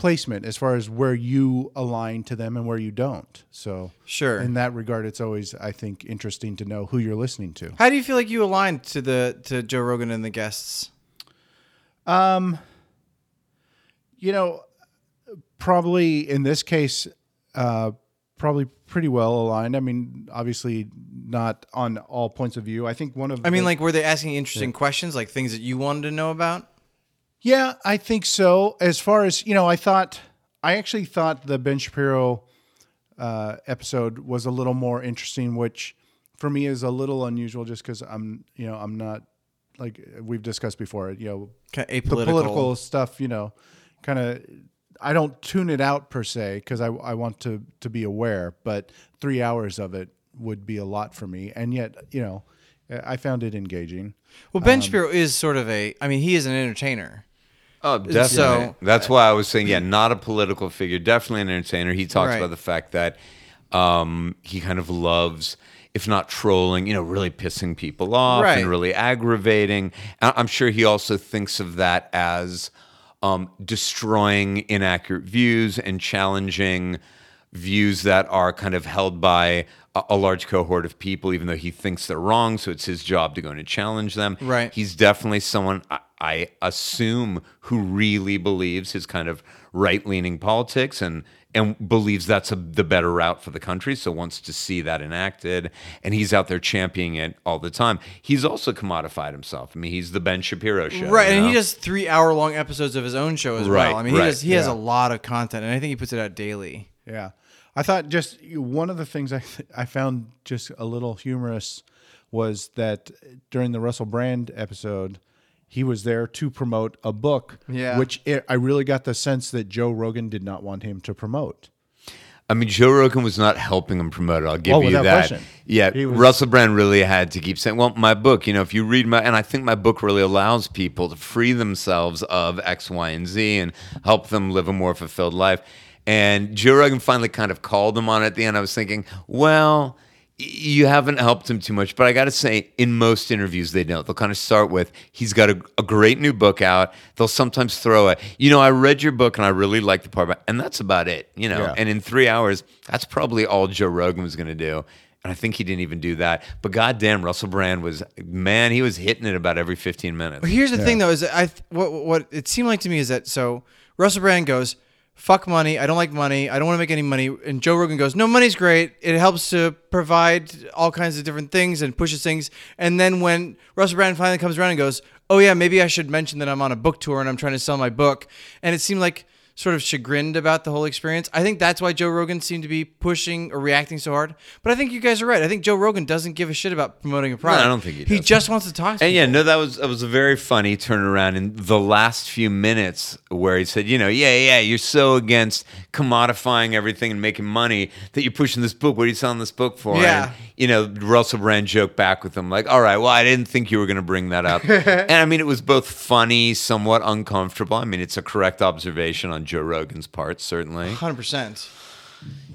placement as far as where you align to them and where you don't. So sure. In that regard, it's always, I think, interesting to know who you're listening to. How do you feel like you aligned to the to Joe Rogan and the guests? Um, you know, probably in this case, uh, probably pretty well aligned. I mean, obviously not on all points of view. I think one of I mean, the, like, were they asking interesting yeah. questions, like things that you wanted to know about? Yeah, I think so. As far as, you know, I thought, I actually thought the Ben Shapiro uh, episode was a little more interesting, which for me is a little unusual just because I'm, you know, I'm not, like we've discussed before, you know, kind of apolitical. The political stuff, you know, kind of, I don't tune it out per se because I, I want to, to be aware, but three hours of it would be a lot for me. And yet, you know, I found it engaging. Well, Ben um, Shapiro is sort of a, I mean, he is an entertainer. Oh, definitely. So, that's why I was saying, yeah, not a political figure, definitely an entertainer. He talks right. about the fact that um, he kind of loves, if not trolling, you know, really pissing people off right. and really aggravating. I'm sure he also thinks of that as um, destroying inaccurate views and challenging views that are kind of held by a, a large cohort of people, even though he thinks they're wrong. So it's his job to go in and challenge them. Right. He's definitely someone... I, I assume who really believes his kind of right-leaning politics and and believes that's a, the better route for the country, so wants to see that enacted, and he's out there championing it all the time. He's also commodified himself. I mean, he's the Ben Shapiro show. Right, you know? And he does three-hour-long episodes of his own show as right, well. I mean, right, he, does, he yeah. has a lot of content, and I think he puts it out daily. Yeah. I thought just one of the things I th- I found just a little humorous was that during the Russell Brand episode, he was there to promote a book, yeah. which it, I really got the sense that Joe Rogan did not want him to promote. I mean, Joe Rogan was not helping him promote it. I'll give oh, you that. Question. Yeah, was, Russell Brand really had to keep saying, well, my book, you know, if you read my, and I think my book really allows people to free themselves of X, Y, and Z and help them live a more fulfilled life. And Joe Rogan finally kind of called him on it at the end. I was thinking, well... you haven't helped him too much, but I got to say, in most interviews, they don't. They'll kind of start with, he's got a, a great new book out. They'll sometimes throw a, you know, I read your book and I really liked the part about, and that's about it, you know. Yeah. And in three hours, that's probably all Joe Rogan was going to do. And I think he didn't even do that. But goddamn, Russell Brand was, man, he was hitting it about every fifteen minutes. Well, here's the yeah. thing, though, is that I what what it seemed like to me is that, so Russell Brand goes, fuck money. I don't like money. I don't want to make any money. And Joe Rogan goes, no, money's great. It helps to provide all kinds of different things and pushes things. And then when Russell Brand finally comes around and goes, oh yeah, maybe I should mention that I'm on a book tour and I'm trying to sell my book. And it seemed like sort of chagrined about the whole experience. I think that's why Joe Rogan seemed to be pushing or reacting so hard. But I think you guys are right. I think Joe Rogan doesn't give a shit about promoting a product. No, I don't think he does. He just wants to talk to and people. Yeah, no, that was that was a very funny turnaround in the last few minutes where he said, you know, yeah, yeah, you're so against commodifying everything and making money that you're pushing this book. What are you selling this book for? Yeah. And, you know, Russell Brand joked back with him like, all right, well, I didn't think you were going to bring that up. And I mean, it was both funny, somewhat uncomfortable. I mean, it's a correct observation on Joe Rogan's part, certainly. one hundred percent.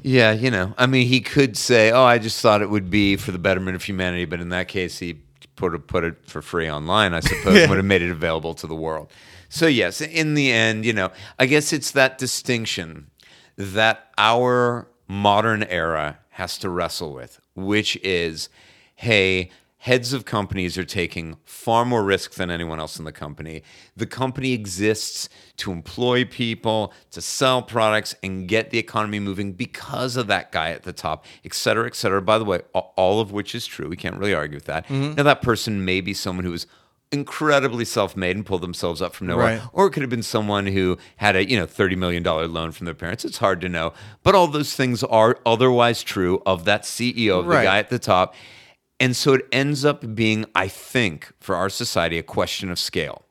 Yeah, you know, I mean, he could say, oh, I just thought it would be for the betterment of humanity, but in that case, he put, put it for free online, I suppose, yeah. would have made it available to the world. So, yes, in the end, you know, I guess it's that distinction that our modern era has to wrestle with, which is, hey, heads of companies are taking far more risk than anyone else in the company. The company exists to employ people, to sell products, and get the economy moving because of that guy at the top, et cetera, et cetera. By the way, all of which is true. We can't really argue with that. Mm-hmm. Now, that person may be someone who is incredibly self-made and pulled themselves up from nowhere. Right. Or it could have been someone who had a, you know, thirty million dollars loan from their parents. It's hard to know. But all those things are otherwise true of that C E O, of right. the guy at the top. And so it ends up being, I think, for our society, a question of scale.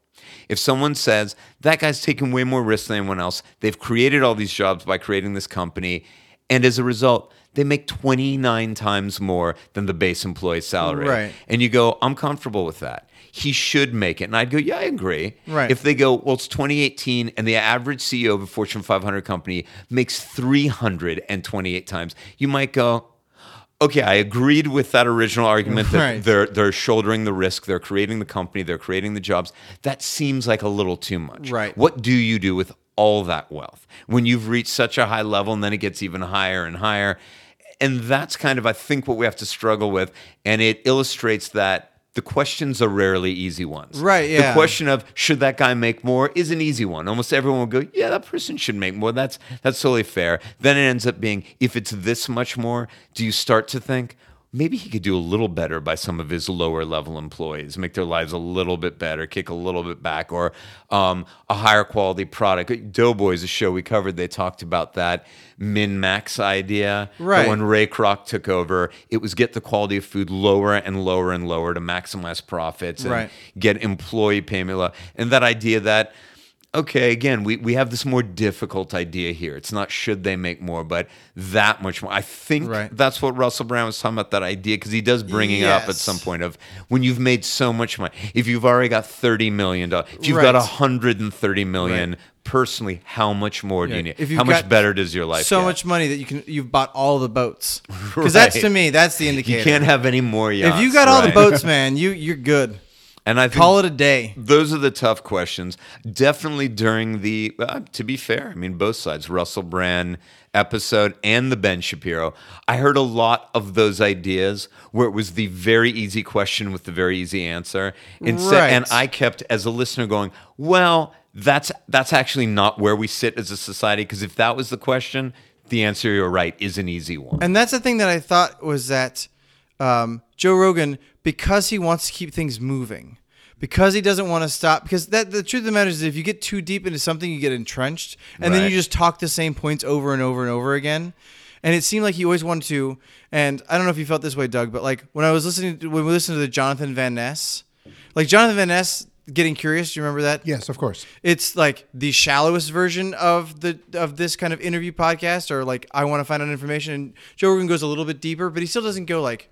If someone says, that guy's taking way more risk than anyone else, they've created all these jobs by creating this company, and as a result, they make twenty-nine times more than the base employee's salary. Right. And you go, I'm comfortable with that. He should make it. And I'd go, yeah, I agree. Right. If they go, well, it's twenty eighteen, and the average C E O of a Fortune five hundred company makes three hundred twenty-eight times, you might go, okay, I agreed with that original argument that right. they're they're shouldering the risk, they're creating the company, they're creating the jobs. That seems like a little too much. Right. What do you do with all that wealth when you've reached such a high level, and then it gets even higher and higher. And that's kind of, I think, what we have to struggle with. And it illustrates that the questions are rarely easy ones. Right, yeah. The question of, should that guy make more, is an easy one. Almost everyone will go, yeah, that person should make more. That's that's totally fair. Then it ends up being, if it's this much more, do you start to think, maybe he could do a little better by some of his lower level employees, make their lives a little bit better, kick a little bit back, or um, a higher quality product. Doughboys, a show we covered, they talked about that min-max idea. Right. But when Ray Kroc took over, it was get the quality of food lower and lower and lower to maximize profits and right. get employee payment. And that idea that, okay, again, we, we have this more difficult idea here. It's not should they make more, but that much more. I think right. that's what Russell Brand was talking about, that idea, because he does bring it yes. up at some point of when you've made so much money. If you've already got thirty million dollars, if you've right. got one hundred thirty million dollars right. personally, how much more yeah. do you need? If how much better does your life so get? Much money that you can, you've bought all the boats. Because right. that's, to me, that's the indicator. You can't have any more yachts. If you got all right. the boats, man, you, you're good. And I think call it a day. Those are the tough questions. Definitely during the, uh, to be fair, I mean, both sides, Russell Brand episode and the Ben Shapiro, I heard a lot of those ideas where it was the very easy question with the very easy answer. And, right. so, and I kept, as a listener, going, well, that's that's actually not where we sit as a society, because if that was the question, the answer, you're right, is an easy one. And that's the thing that I thought was that um, Joe Rogan, because he wants to keep things moving, because he doesn't want to stop, because that the truth of the matter is, if you get too deep into something, you get entrenched, and right. then you just talk the same points over and over and over again. And it seemed like he always wanted to, and I don't know if you felt this way, Doug, but like when I was listening to, when we listened to the Jonathan Van Ness, like Jonathan Van Ness Getting Curious, do you remember that? Yes, of course. It's like the shallowest version of the of this kind of interview podcast, or like I want to find out information, and Joe Rogan goes a little bit deeper, but he still doesn't go like,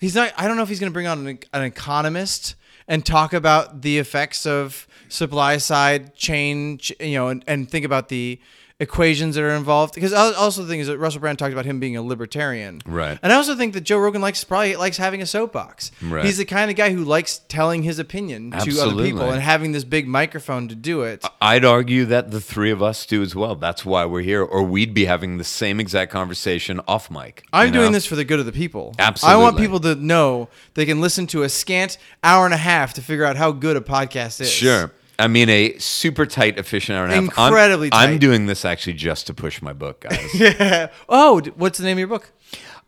he's not, I don't know if he's going to bring on an, an economist and talk about the effects of supply side change, you know, and, and think about the equations that are involved. Because also the thing is that Russell Brand talked about him being a libertarian. Right. And I also think that Joe Rogan likes probably likes having a soapbox. Right. He's the kind of guy who likes telling his opinion Absolutely. to other people and having this big microphone to do it. I'd argue that the three of us do as well. That's why we're here, or we'd be having the same exact conversation off mic. I'm doing know? this for the good of the people. Absolutely. I want people to know they can listen to a scant hour and a half to figure out how good a podcast is. Sure. I mean, a super tight, efficient hour and a half. Incredibly I'm, tight. I'm doing this actually just to push my book, guys. yeah. Oh, what's the name of your book?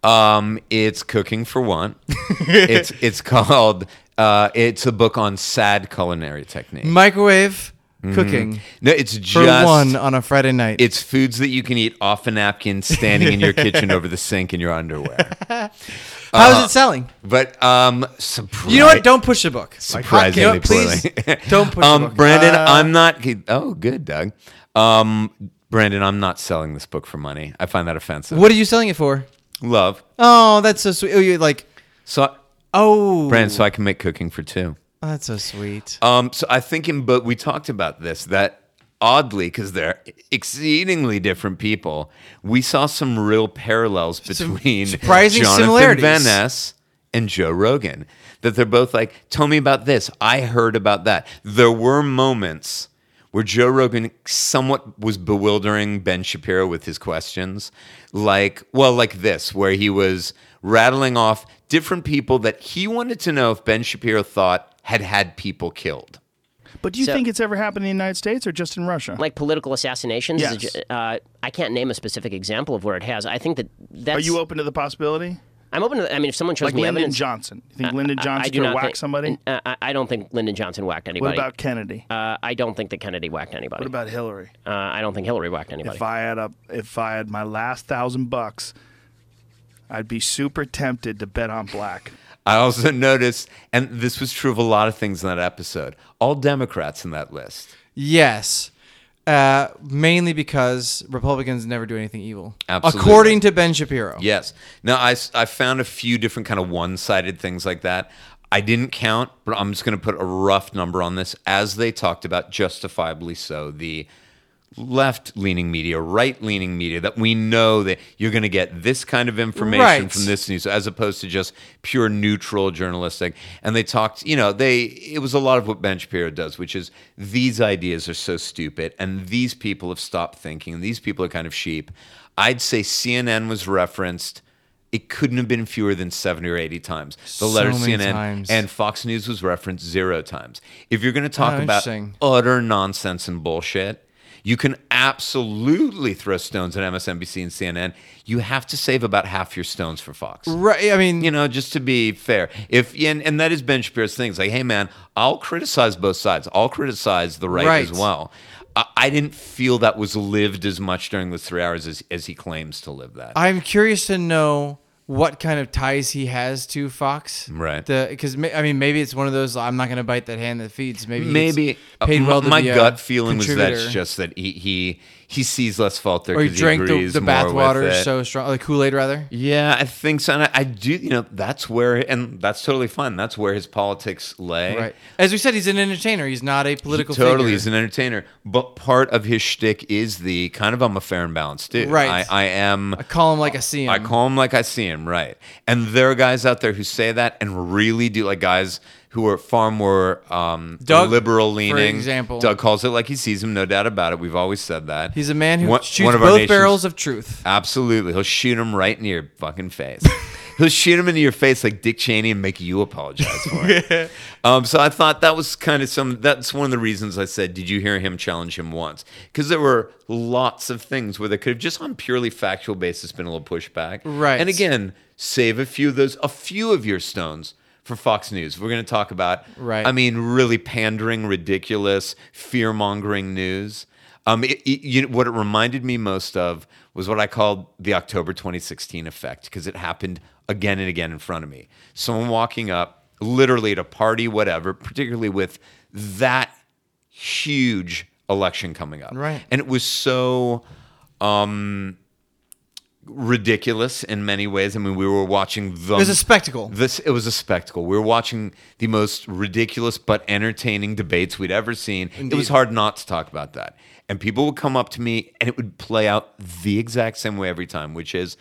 Um, it's Cooking for Want. it's it's called, uh, it's a book on sad culinary technique. Microwave mm-hmm. cooking. No, it's just. For one on a Friday night. It's foods that you can eat off a napkin, standing in your kitchen over the sink in your underwear. How's it selling? Uh, but um, surprise. You know what? Don't push the book. Surprisingly, like, please don't push um, the book. Brandon, uh, I'm not. Oh, good, Doug. Um, Brandon, I'm not selling this book for money. I find that offensive. What are you selling it for? Love. Oh, that's so sweet. Oh, you like so? Oh, Brandon, so I can make cooking for two. Oh, that's so sweet. Um, so I think in but we talked about this that. Oddly, because they're exceedingly different people, we saw some real parallels between surprising Jonathan Van Ness and Joe Rogan. That they're both like, tell me about this. I heard about that. There were moments where Joe Rogan somewhat was bewildering Ben Shapiro with his questions. Like, well, like this, where he was rattling off different people that he wanted to know if Ben Shapiro thought had had people killed. But do you so, think it's ever happened in the United States or just in Russia? Like political assassinations? Yes. Uh, I can't name a specific example of where it has. I think that that's... Are you open to the possibility? I'm open to the, I mean, if someone shows like me Lyndon evidence... Like Lyndon Johnson. You think uh, Lyndon Johnson could whack think, somebody? Uh, I don't think Lyndon Johnson whacked anybody. What about Kennedy? Uh, I don't think that Kennedy whacked anybody. What about Hillary? Uh, I don't think Hillary whacked anybody. If I had a, if I had my last thousand bucks, I'd be super tempted to bet on black. I also noticed, and this was true of a lot of things in that episode, all Democrats in that list. Yes. Uh, mainly because Republicans never do anything evil. Absolutely. According to Ben Shapiro. Yes. Now, I, I found a few different kind of one-sided things like that. I didn't count, but I'm just going to put a rough number on this. As they talked about, justifiably so, the left-leaning media, right-leaning media, that we know that you're going to get this kind of information right. from this news, as opposed to just pure neutral journalistic. And they talked, you know, they it was a lot of what Ben Shapiro does, which is these ideas are so stupid, and these people have stopped thinking, and these people are kind of sheep. I'd say C N N was referenced. It couldn't have been fewer than seventy or eighty times. The letter so C N N times. And Fox News was referenced zero times. If you're going to talk oh, about utter nonsense and bullshit, you can absolutely throw stones at M S N B C and C N N. You have to save about half your stones for Fox. Right. I mean, you know, just to be fair. If and, and that is Ben Shapiro's thing. It's like, hey, man, I'll criticize both sides. I'll criticize the right, right. as well. I didn't feel that was lived as much during the three hours as, as he claims to live that. I'm curious to know what kind of ties he has to Fox. Right. Because, I mean, maybe it's one of those, I'm not going to bite that hand that feeds. Maybe maybe he's paid uh, well to my be gut a feeling was that's just that he he, he sees less fault there. Or he drank he the, the bathwater so strong, like Kool-Aid rather. Yeah, I think so. And I, I do, you know, that's where, and that's totally fine. That's where his politics lay. Right. As we said, he's an entertainer. He's not a political he totally figure. Totally, he's an entertainer. But part of his shtick is the kind of, I'm a fair and balanced dude. Right. I, I am. I call him like I see him. I call him like I see him. Right. And there are guys out there who say that and really do, like guys who are far more um, Doug, liberal leaning. For example. Doug calls it like he sees him, no doubt about it. We've always said that. He's a man who one, shoots one of both our nation's, barrels of truth. Absolutely. He'll shoot him right in your fucking face. He'll shoot him into your face like Dick Cheney and make you apologize for it. Yeah. Um, so I thought that was kind of some, that's one of the reasons I said, did you hear him challenge him once? Because there were lots of things where they could have just on purely factual basis been a little pushback. Right. And again, save a few of those, a few of your stones for Fox News. We're going to talk about, right. I mean, really pandering, ridiculous, fear-mongering news. Um, it, it, you know, what it reminded me most of was what I called the October twenty sixteen effect, because it happened again and again in front of me. Someone walking up, literally at a party, whatever, particularly with that huge election coming up. Right. And it was so um, ridiculous in many ways. I mean, we were watching the... It was a spectacle. This, it was a spectacle. We were watching the most ridiculous but entertaining debates we'd ever seen. Indeed. It was hard not to talk about that. And people would come up to me, and it would play out the exact same way every time, which is,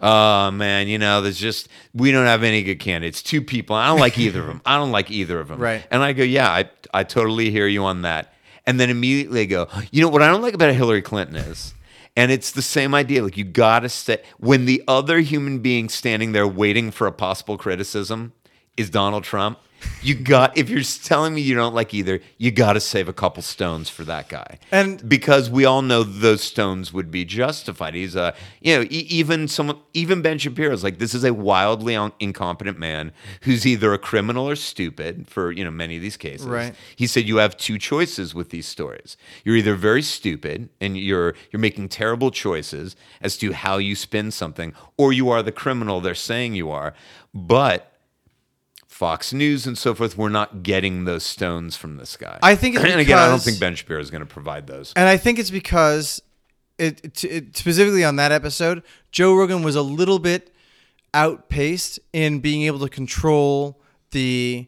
oh, man, you know, there's just, we don't have any good candidates. Two people. I don't like either of them. I don't like either of them. Right. And I go, yeah, I, I totally hear you on that. And then immediately I go, you know, what I don't like about Hillary Clinton is, and it's the same idea. Like, you got to stay, when the other human being standing there waiting for a possible criticism is Donald Trump, you got, if you're telling me you don't like either, you got to save a couple stones for that guy. And because we all know those stones would be justified. He's a, you know, even someone, even Ben Shapiro's like, this is a wildly un- incompetent man who's either a criminal or stupid for, you know, many of these cases. Right. He said, you have two choices with these stories. You're either very stupid and you're, you're making terrible choices as to how you spin something, or you are the criminal they're saying you are. But Fox News and so forth, we're not getting those stones from this guy. I think it's because, and again, I don't think Ben Shapiro is going to provide those. And I think it's because, it, it, it specifically on that episode, Joe Rogan was a little bit outpaced in being able to control the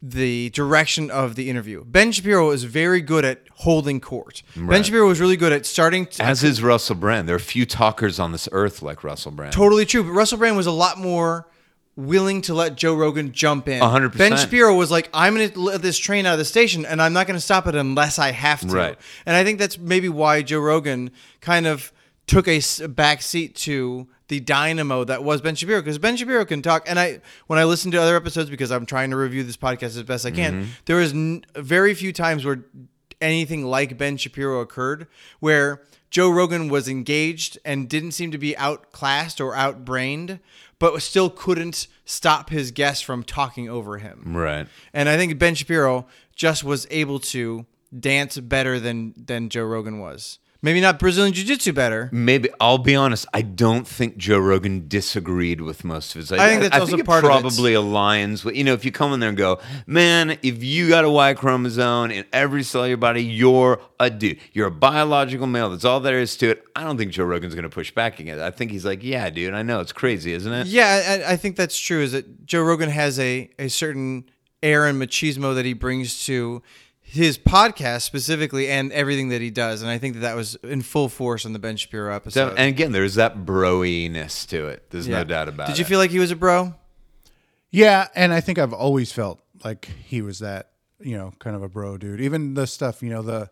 the direction of the interview. Ben Shapiro is very good at holding court. Right. Ben Shapiro was really good at starting... To, As is Russell Brand. There are few talkers on this earth like Russell Brand. Totally true, but Russell Brand was a lot more... willing to let Joe Rogan jump in. one hundred percent. Ben Shapiro was like, I'm going to let this train out of the station, and I'm not going to stop it unless I have to. Right. And I think that's maybe why Joe Rogan kind of took a backseat to the dynamo that was Ben Shapiro, because Ben Shapiro can talk. And I, when I listen to other episodes, because I'm trying to review this podcast as best I can, mm-hmm. there is n- very few times where anything like Ben Shapiro occurred, where Joe Rogan was engaged and didn't seem to be outclassed or outbrained, but still couldn't stop his guests from talking over him. Right. And I think Ben Shapiro just was able to dance better than, than Joe Rogan was. Maybe not Brazilian Jiu-Jitsu better. Maybe. I'll be honest. I don't think Joe Rogan disagreed with most of his ideas. I think that's I also think part of it. I think it probably aligns with, you know, if you come in there and go, man, if you got a Y chromosome in every cell of your body, you're a dude. You're a biological male. That's all there is to it. I don't think Joe Rogan's going to push back against it. I think he's like, yeah, dude, I know. It's crazy, isn't it? Yeah, I, I think that's true, is that Joe Rogan has a, a certain air and machismo that he brings to his podcast specifically and everything that he does. And I think that that was in full force on the Ben Shapiro episode. And again, there's that bro-iness to it. There's yeah. no doubt about it. Did you it. feel like he was a bro? Yeah, and I think I've always felt like he was that, you know, kind of a bro dude. Even the stuff, you know, the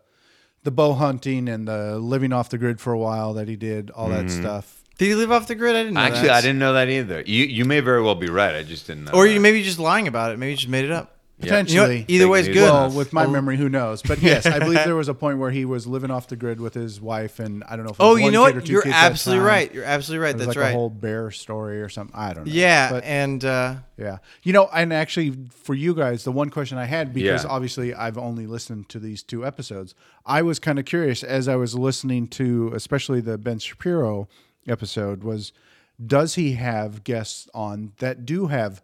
the bow hunting and the living off the grid for a while that he did, all mm-hmm. that stuff. Did he live off the grid? I didn't know Actually, that. Actually, I didn't know that either. You you may very well be right. I just didn't know Or that. You maybe you're just lying about it. Maybe you just made it up. Potentially. Yep. You know, either way is good. Well, with my memory, who knows? But yes, I believe there was a point where he was living off the grid with his wife, and I don't know if it was oh, you know what? You're absolutely right. You're absolutely right. That's like right. a whole bear story or something. I don't know. Yeah, but, and uh, yeah, you know, and actually for you guys, the one question I had, because yeah. obviously I've only listened to these two episodes, I was kind of curious as I was listening to, especially the Ben Shapiro episode, was does he have guests on that do have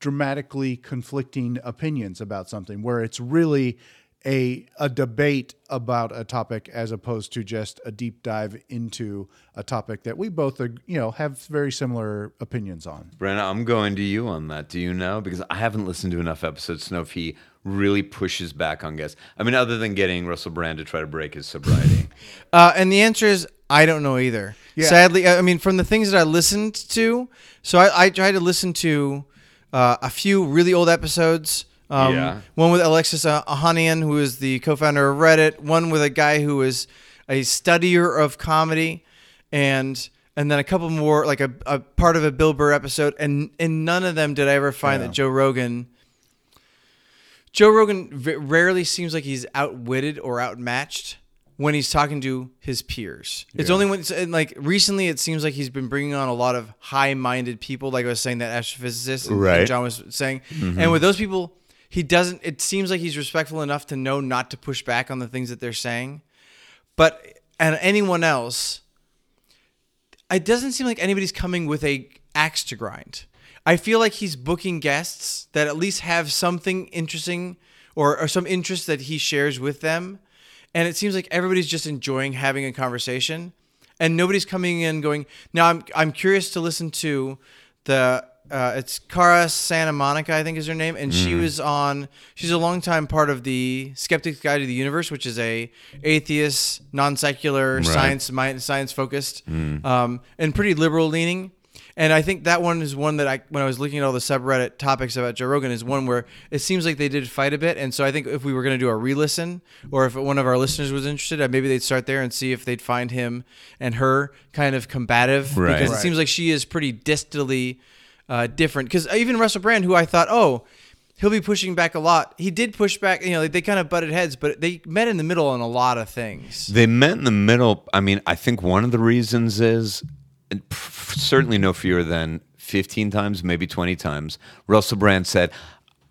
dramatically conflicting opinions about something, where it's really a a debate about a topic as opposed to just a deep dive into a topic that we both are, you know, have very similar opinions on. Brenna, I'm going to you on that. Do you know? Because I haven't listened to enough episodes to know if he really pushes back on guests. I mean, other than getting Russell Brand to try to break his sobriety. uh, and the answer is I don't know either. Yeah. Sadly, I mean, from the things that I listened to, so I, I tried to listen to Uh, a few really old episodes. Um, yeah. One with Alexis Ohanian, who is the co-founder of Reddit. One with a guy who is a studier of comedy, and and then a couple more, like a, a part of a Bill Burr episode. And in none of them did I ever find yeah. that Joe Rogan. Joe Rogan v- rarely seems like he's outwitted or outmatched when he's talking to his peers. Yeah. It's only when, it's, and like recently, it seems like he's been bringing on a lot of high-minded people. Like I was saying, that astrophysicist and, right. and John was saying, mm-hmm. and with those people, he doesn't. It seems like he's respectful enough to know not to push back on the things that they're saying. But and anyone else, it doesn't seem like anybody's coming with a axe to grind. I feel like he's booking guests that at least have something interesting or, or some interest that he shares with them. And it seems like everybody's just enjoying having a conversation, and nobody's coming in going, now I'm I'm curious to listen to the, uh, it's Cara Santa Monica, I think is her name. And mm. she was on, she's a longtime part of the Skeptic's Guide to the Universe, which is a atheist, non-secular, right. science, mind, science-focused, mm. um, and pretty liberal leaning. And I think that one is one that I, when I was looking at all the subreddit topics about Joe Rogan, is one where it seems like they did fight a bit. And so I think if we were going to do a re-listen, or if one of our listeners was interested, maybe they'd start there and see if they'd find him and her kind of combative. Right. Because right. it seems like she is pretty distally uh, different. Because even Russell Brand, who I thought, oh, he'll be pushing back a lot. He did push back. You know, they kind of butted heads, but they met in the middle on a lot of things. They met in the middle. I mean, I think one of the reasons is, and certainly no fewer than fifteen times, maybe twenty times, Russell Brand said,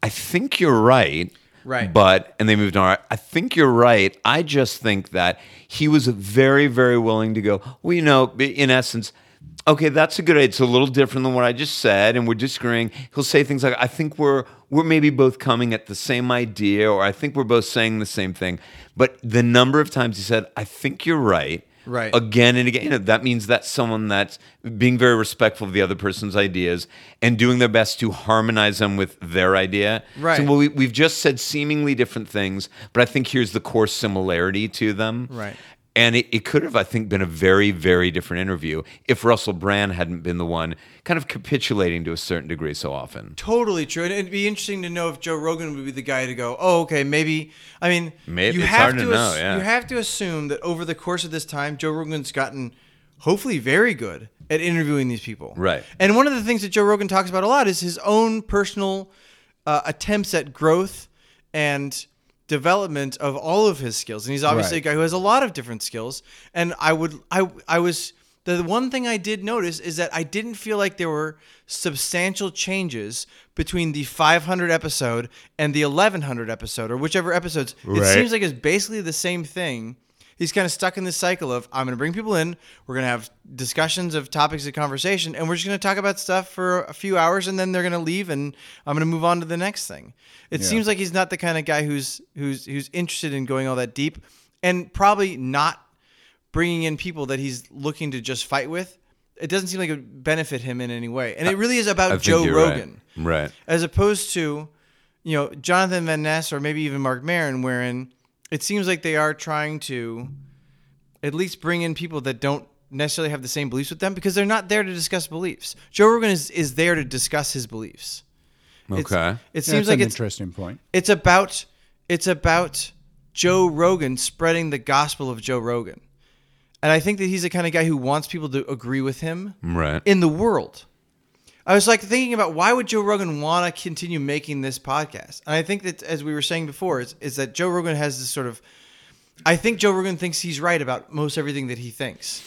I think you're right. Right. But, and they moved on. I think you're right. I just think that he was very, very willing to go, well, you know, in essence, okay, that's a good idea. It's a little different than what I just said, and we're disagreeing. He'll say things like, I think we're we're maybe both coming at the same idea, or I think we're both saying the same thing. But the number of times he said, I think you're right. Right. Again and again, you know, that means that someone that's being very respectful of the other person's ideas and doing their best to harmonize them with their idea. Right. So well, we, we've just said seemingly different things, but I think here's the core similarity to them. Right. And it, it could have, I think, been a very, very different interview if Russell Brand hadn't been the one kind of capitulating to a certain degree so often. Totally true. And it'd be interesting to know if Joe Rogan would be the guy to go, oh, okay, maybe. I mean, maybe. You, it's have hard to to know, ass- yeah. you have to assume that over the course of this time, Joe Rogan's gotten hopefully very good at interviewing these people. Right. And one of the things that Joe Rogan talks about a lot is his own personal uh, attempts at growth and development of all of his skills, and he's obviously right. a guy who has a lot of different skills. And I would, I, I was the one thing I did notice is that I didn't feel like there were substantial changes between the five hundred episode and the eleven hundred episode, or whichever episodes. Right. It seems like it's basically the same thing. He's kind of stuck in this cycle of, I'm going to bring people in, we're going to have discussions of topics of conversation, and we're just going to talk about stuff for a few hours, and then they're going to leave, and I'm going to move on to the next thing. It yeah. seems like he's not the kind of guy who's who's who's interested in going all that deep, and probably not bringing in people that he's looking to just fight with. It doesn't seem like it would benefit him in any way. And it really is about I, I Joe Rogan. Right. right. As opposed to you know, Jonathan Van Ness or maybe even Marc Maron, wherein it seems like they are trying to at least bring in people that don't necessarily have the same beliefs with them, because they're not there to discuss beliefs. Joe Rogan is, is there to discuss his beliefs. Okay. It's, it seems yeah, like an it's, interesting point. It's about it's about Joe Rogan spreading the gospel of Joe Rogan. And I think that he's the kind of guy who wants people to agree with him right. in the world. I was like thinking about, why would Joe Rogan want to continue making this podcast? And I think that, as we were saying before, is, is that Joe Rogan has this sort of... I think Joe Rogan thinks he's right about most everything that he thinks.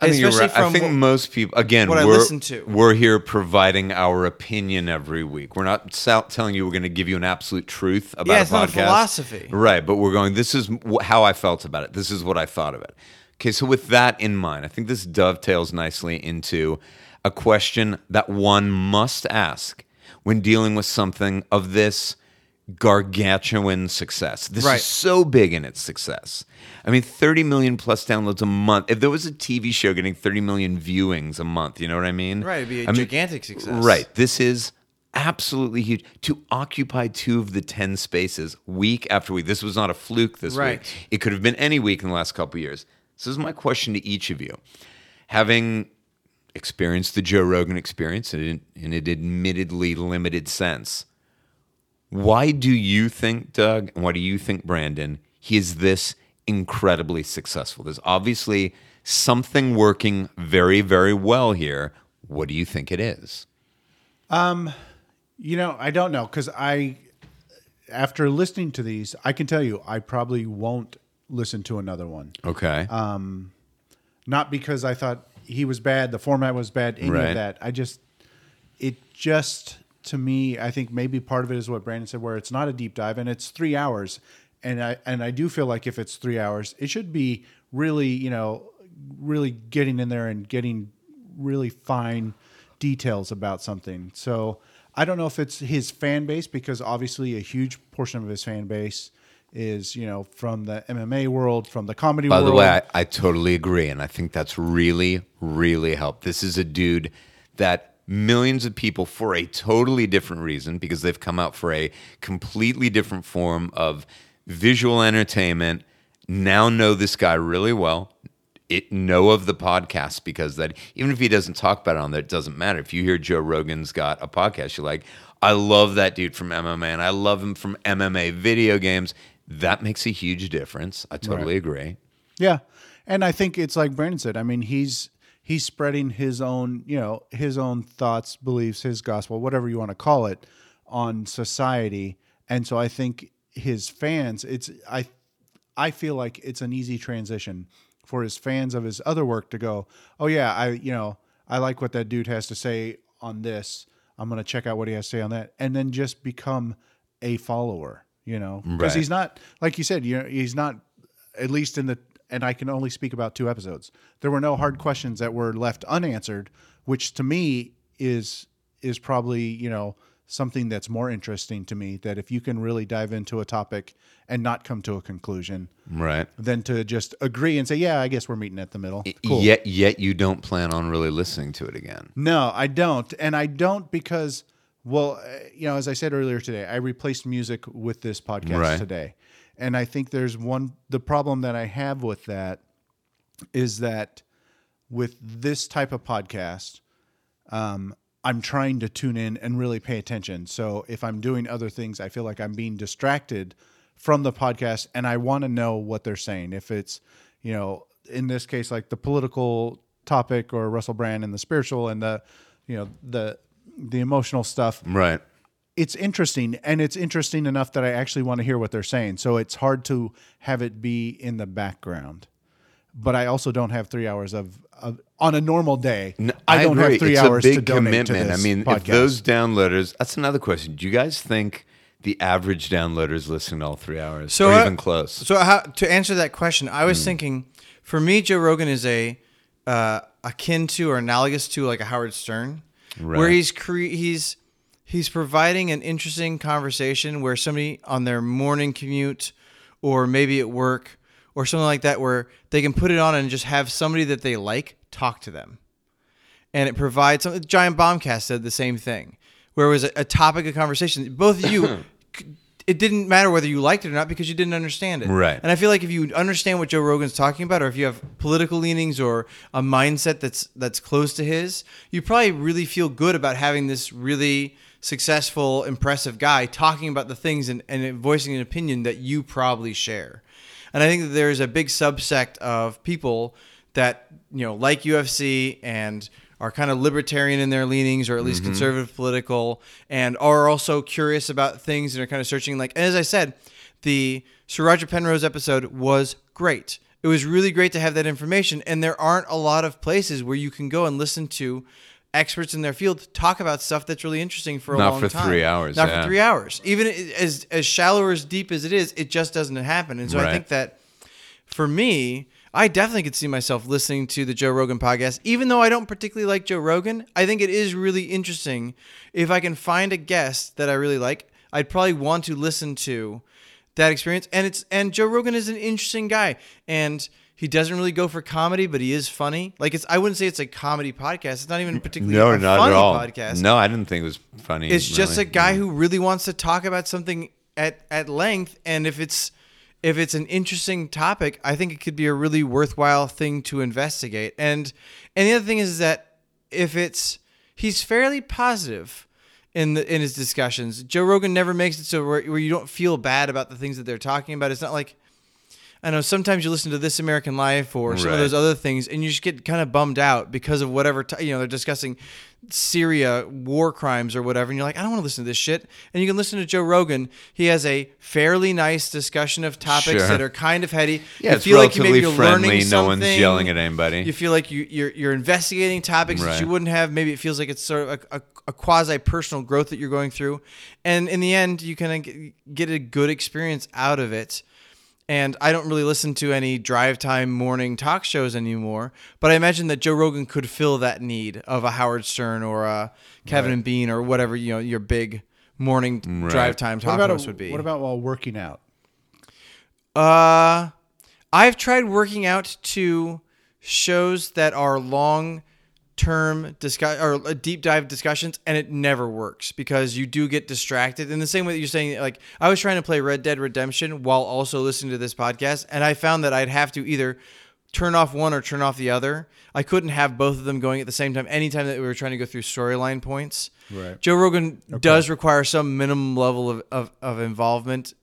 I think, you're right. I think what, most people, again, what we're, I listen to. We're here providing our opinion every week. We're not sal- telling you we're going to give you an absolute truth about yeah, it's a podcast. Not a philosophy. Right, but we're going, this is wh- how I felt about it. This is what I thought of it. Okay, so with that in mind, I think this dovetails nicely into a question that one must ask when dealing with something of this gargantuan success. This right. is so big in its success. I mean, thirty million plus downloads a month. If there was a T V show getting thirty million viewings a month, you know what I mean? Right, it'd be a I gigantic mean, success. Right, this is absolutely huge. To occupy two of the ten spaces week after week. This was not a fluke this right. week. It could have been any week in the last couple of years. So this is my question to each of you. Having experienced the Joe Rogan experience in, in an admittedly limited sense, why do you think, Doug, and why do you think, Brandon, he is this incredibly successful? There's obviously something working very, very well here. What do you think it is? Um, you know, I don't know, because I, after listening to these, I can tell you I probably won't listen to another one. Okay. Um, not because I thought he was bad, the format was bad, any right. of that. I just, it just... To me, I think maybe part of it is what Brandon said, where it's not a deep dive, and it's three hours, and I and I do feel like if it's three hours, it should be really, you know, really getting in there and getting really fine details about something. So I don't know if it's his fan base, because obviously a huge portion of his fan base is, you know, from the M M A world, from the comedy world. By the way, I, I totally agree, and I think that's really, really helped. This is a dude that... Millions of people for a totally different reason, because they've come out for a completely different form of visual entertainment, now know this guy really well, it know of the podcast, because that even if he doesn't talk about it on there, it doesn't matter. If you hear Joe Rogan's got a podcast, you're like, I love that dude from M M A, and I love him from M M A video games. That makes a huge difference. I totally right. agree. Yeah. And I think it's like Brandon said, I mean, he's... He's spreading his own, you know, his own thoughts, beliefs, his gospel, whatever you want to call it, on society. And so I think his fans, it's I I feel like it's an easy transition for his fans of his other work to go, oh yeah, I you know, I like what that dude has to say on this. I'm gonna check out what he has to say on that, and then just become a follower, you know. Because right. he's not, like you said, you know, he's not, at least in the and I can only speak about two episodes. There were no hard questions that were left unanswered, which to me is is probably, you know, something that's more interesting to me, that if you can really dive into a topic and not come to a conclusion, right, than to just agree and say, yeah, I guess we're meeting at the middle. Cool. Yet, yet you don't plan on really listening to it again. No, I don't. And I don't because, well, you know, as I said earlier today, I replaced music with this podcast right. today. And I think there's one, the problem that I have with that is that with this type of podcast, um, I'm trying to tune in and really pay attention. So if I'm doing other things, I feel like I'm being distracted from the podcast, and I want to know what they're saying. If it's, you know, in this case, like the political topic or Russell Brand and the spiritual and the, you know, the, the emotional stuff. Right. It's interesting, and it's interesting enough that I actually want to hear what they're saying. So it's hard to have it be in the background. But I also don't have three hours of, of on a normal day. No, I, I don't agree. have three it's hours a big to donate commitment. To this I mean, podcast. If those downloaders, that's another question. Do you guys think the average downloaders listen to all three hours so or I, even close? So how, to answer that question, I was mm. thinking, for me, Joe Rogan is a uh, akin to or analogous to like a Howard Stern, right. where he's cre- he's... He's providing an interesting conversation where somebody on their morning commute or maybe at work or something like that, where they can put it on and just have somebody that they like talk to them. And it provides something. Giant Bombcast said the same thing, where it was a, a topic of conversation. Both of you it didn't matter whether you liked it or not because you didn't understand it. Right. And I feel like if you understand what Joe Rogan's talking about, or if you have political leanings or a mindset that's that's close to his, you probably really feel good about having this really successful, impressive guy talking about the things and, and voicing an opinion that you probably share. And I think that there's a big subsect of people that, you know, like U F C and are kind of libertarian in their leanings, or at least mm-hmm. conservative political, and are also curious about things and are kind of searching. Like, and as I said, the Sir Roger Penrose episode was great. It was really great to have that information. And there aren't a lot of places where you can go and listen to experts in their field talk about stuff that's really interesting for a Not long for time. Not for three hours. Not yeah. for three hours. Even as, as shallow or as deep as it is, it just doesn't happen. And so right. I think that for me, I definitely could see myself listening to the Joe Rogan podcast. Even though I don't particularly like Joe Rogan, I think it is really interesting. If I can find a guest that I really like, I'd probably want to listen to that experience. And it's and Joe Rogan is an interesting guy. And he doesn't really go for comedy, but he is funny. Like it's I wouldn't say it's a comedy podcast. It's not even particularly no, a not funny at all. podcast. No, I didn't think it was funny. It's really. just a guy yeah. who really wants to talk about something at, at length. And if it's If it's an interesting topic, I think it could be a really worthwhile thing to investigate. And and the other thing is that if it's he's fairly positive in the, in his discussions. Joe Rogan never makes it so where, where you don't feel bad about the things that they're talking about. It's not like, I know sometimes you listen to This American Life or some right. of those other things, and you just get kind of bummed out because of whatever, t- you know, they're discussing Syria war crimes or whatever. And you're like, I don't want to listen to this shit. And you can listen to Joe Rogan. He has a fairly nice discussion of topics sure. that are kind of heady. Yeah, you it's feel relatively like you maybe you're friendly. Learning no one's yelling at anybody. You feel like you, you're you're investigating topics right. that you wouldn't have. Maybe it feels like it's sort of a, a, a quasi-personal growth that you're going through. And in the end, you can get a good experience out of it. And I don't really listen to any drive time morning talk shows anymore, but I imagine that Joe Rogan could fill that need of a Howard Stern or a Kevin right. and Bean or whatever, you know, your big morning right. drive time talk shows would be. What about while working out? Uh, I've tried working out to shows that are long term discuss or deep dive discussions, and it never works because you do get distracted. In the same way that you're saying, like, I was trying to play Red Dead Redemption while also listening to this podcast, and I found that I'd have to either turn off one or turn off the other. I couldn't have both of them going at the same time anytime that we were trying to go through storyline points. Right. Joe Rogan okay. does require some minimum level of, of, of involvement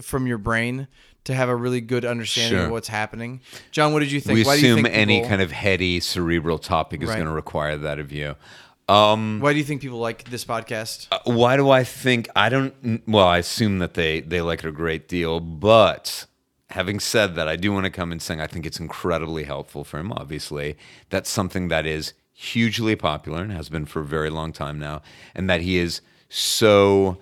from your brain to have a really good understanding sure. of what's happening. John, what did you think? We Why assume do you think people... any kind of heady, cerebral topic is right. going to require that of you. Um, why do you think people like this podcast? Uh, why do I think... I don't... Well, I assume that they, they like it a great deal, but... Having said that, I do want to come and sing. I think it's incredibly helpful for him, obviously. That's something that is hugely popular and has been for a very long time now, and that he is so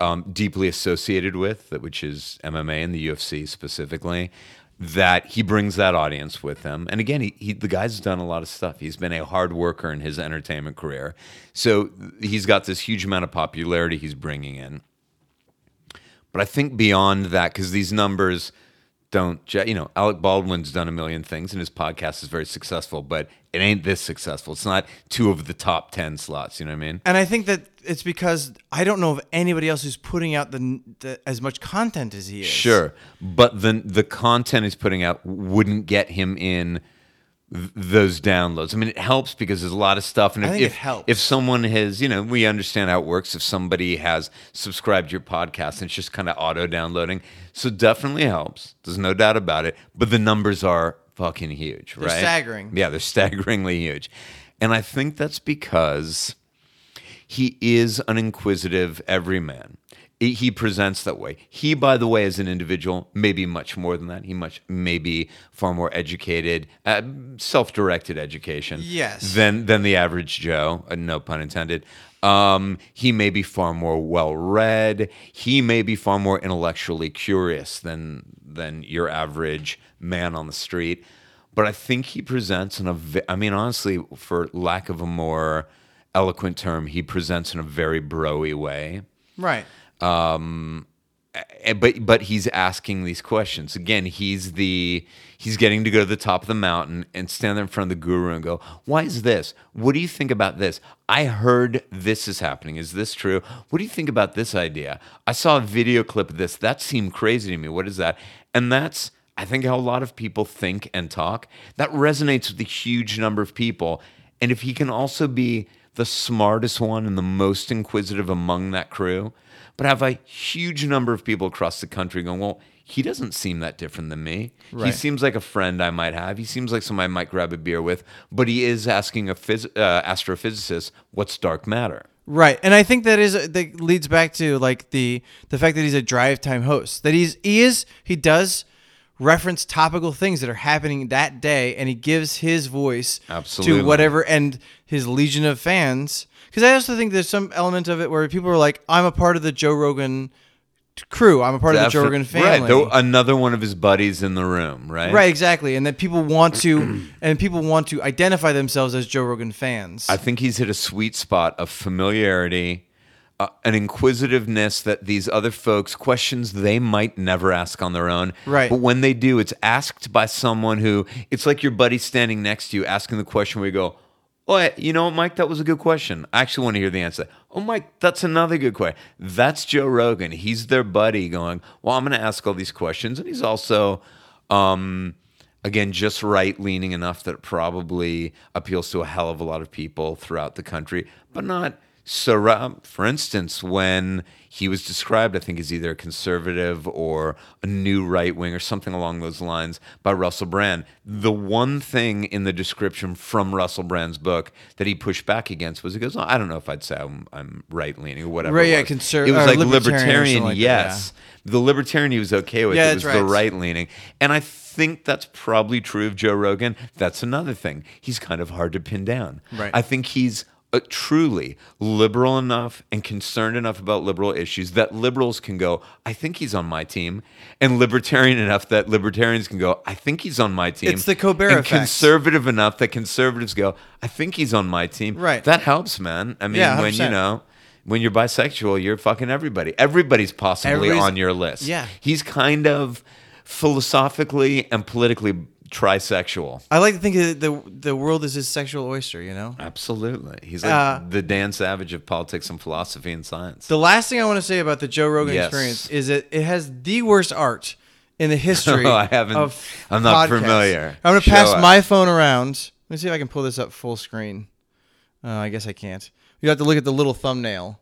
um, deeply associated with, which is M M A and the U F C specifically, that he brings that audience with him. And again, he, he the guy's done a lot of stuff. He's been a hard worker in his entertainment career. So he's got this huge amount of popularity he's bringing in. But I think beyond that, because these numbers... Don't, you know, Alec Baldwin's done a million things and his podcast is very successful, but it ain't this successful. It's not two of the top ten slots, you know what I mean? And I think that it's because I don't know of anybody else who's putting out the, the as much content as he is. Sure, but the, the content he's putting out wouldn't get him in th- those downloads. I mean, it helps because there's a lot of stuff. And if, I think if, it helps. If someone has, you know, we understand how it works. If somebody has subscribed to your podcast and it's just kind of auto-downloading, so definitely helps. There's no doubt about it. But the numbers are fucking huge, right? They're staggering. Yeah, they're staggeringly huge. And I think that's because he is an inquisitive everyman. He presents that way. He, by the way, as an individual, maybe much more than that. He much may be far more educated, uh, self-directed education yes. than than the average Joe, uh, no pun intended. Um, he may be far more well-read. He may be far more intellectually curious than than your average man on the street. But I think he presents, in a v- I mean, honestly, for lack of a more eloquent term, he presents in a very bro-y way. Right. Um, But but he's asking these questions. Again, he's the he's getting to go to the top of the mountain and stand there in front of the guru and go, why is this? What do you think about this? I heard this is happening. Is this true? What do you think about this idea? I saw a video clip of this. That seemed crazy to me. What is that? And that's, I think, how a lot of people think and talk. That resonates with a huge number of people. And if he can also be the smartest one and the most inquisitive among that crew, but have a huge number of people across the country going, well, he doesn't seem that different than me. Right. He seems like a friend I might have. He seems like somebody I might grab a beer with. But he is asking a phys- uh, astrophysicist, what's dark matter? Right, and I think that is that leads back to like the the fact that he's a drive time host. That he's he is he does reference topical things that are happening that day, and he gives his voice Absolutely. to whatever and his legion of fans. Because I also think there's some element of it where people are like, I'm a part of the Joe Rogan crew. I'm a part Definitely. of the Joe Rogan family. Right. Another one of his buddies in the room, right? Right, exactly. And that people want to and people want to identify themselves as Joe Rogan fans. I think he's hit a sweet spot of familiarity, uh, an inquisitiveness that these other folks, questions they might never ask on their own. Right. But when they do, it's asked by someone who, it's like your buddy standing next to you asking the question where you go, oh, you know, Mike, that was a good question. I actually want to hear the answer. Oh, Mike, that's another good question. That's Joe Rogan. He's their buddy going, well, I'm going to ask all these questions. And he's also, um, again, just right-leaning enough that it probably appeals to a hell of a lot of people throughout the country, but not so right. For instance, when he was described, I think, as either a conservative or a new right wing or something along those lines by Russell Brand, the one thing in the description from Russell Brand's book that he pushed back against was he goes, oh, I don't know if I'd say I'm, I'm right leaning or whatever. Right, yeah, conservative. It was like libertarian, like yes. That, yeah. The libertarian he was okay with. Yeah, it was right. The right leaning. And I think that's probably true of Joe Rogan. That's another thing. He's kind of hard to pin down. Right. I think he's Uh, truly liberal enough and concerned enough about liberal issues that liberals can go, I think he's on my team, and libertarian enough that libertarians can go, I think he's on my team. It's the Colbert and effect. And conservative enough that conservatives go, I think he's on my team. Right. That helps, man. I mean, yeah, when you know, when you're bisexual, you're fucking everybody. Everybody's possibly Everybody's, on your list. Yeah. He's kind of philosophically and politically trisexual. I like to think that the the world is his sexual oyster, you know? Absolutely. He's like uh, the Dan Savage of politics and philosophy and science. The last thing I want to say about the Joe Rogan yes. experience is that it has the worst art in the history oh, I haven't, of I'm not podcasts. familiar. I'm going to pass Show my up. phone around. Let me see if I can pull this up full screen. Uh, I guess I can't. You have to look at the little thumbnail.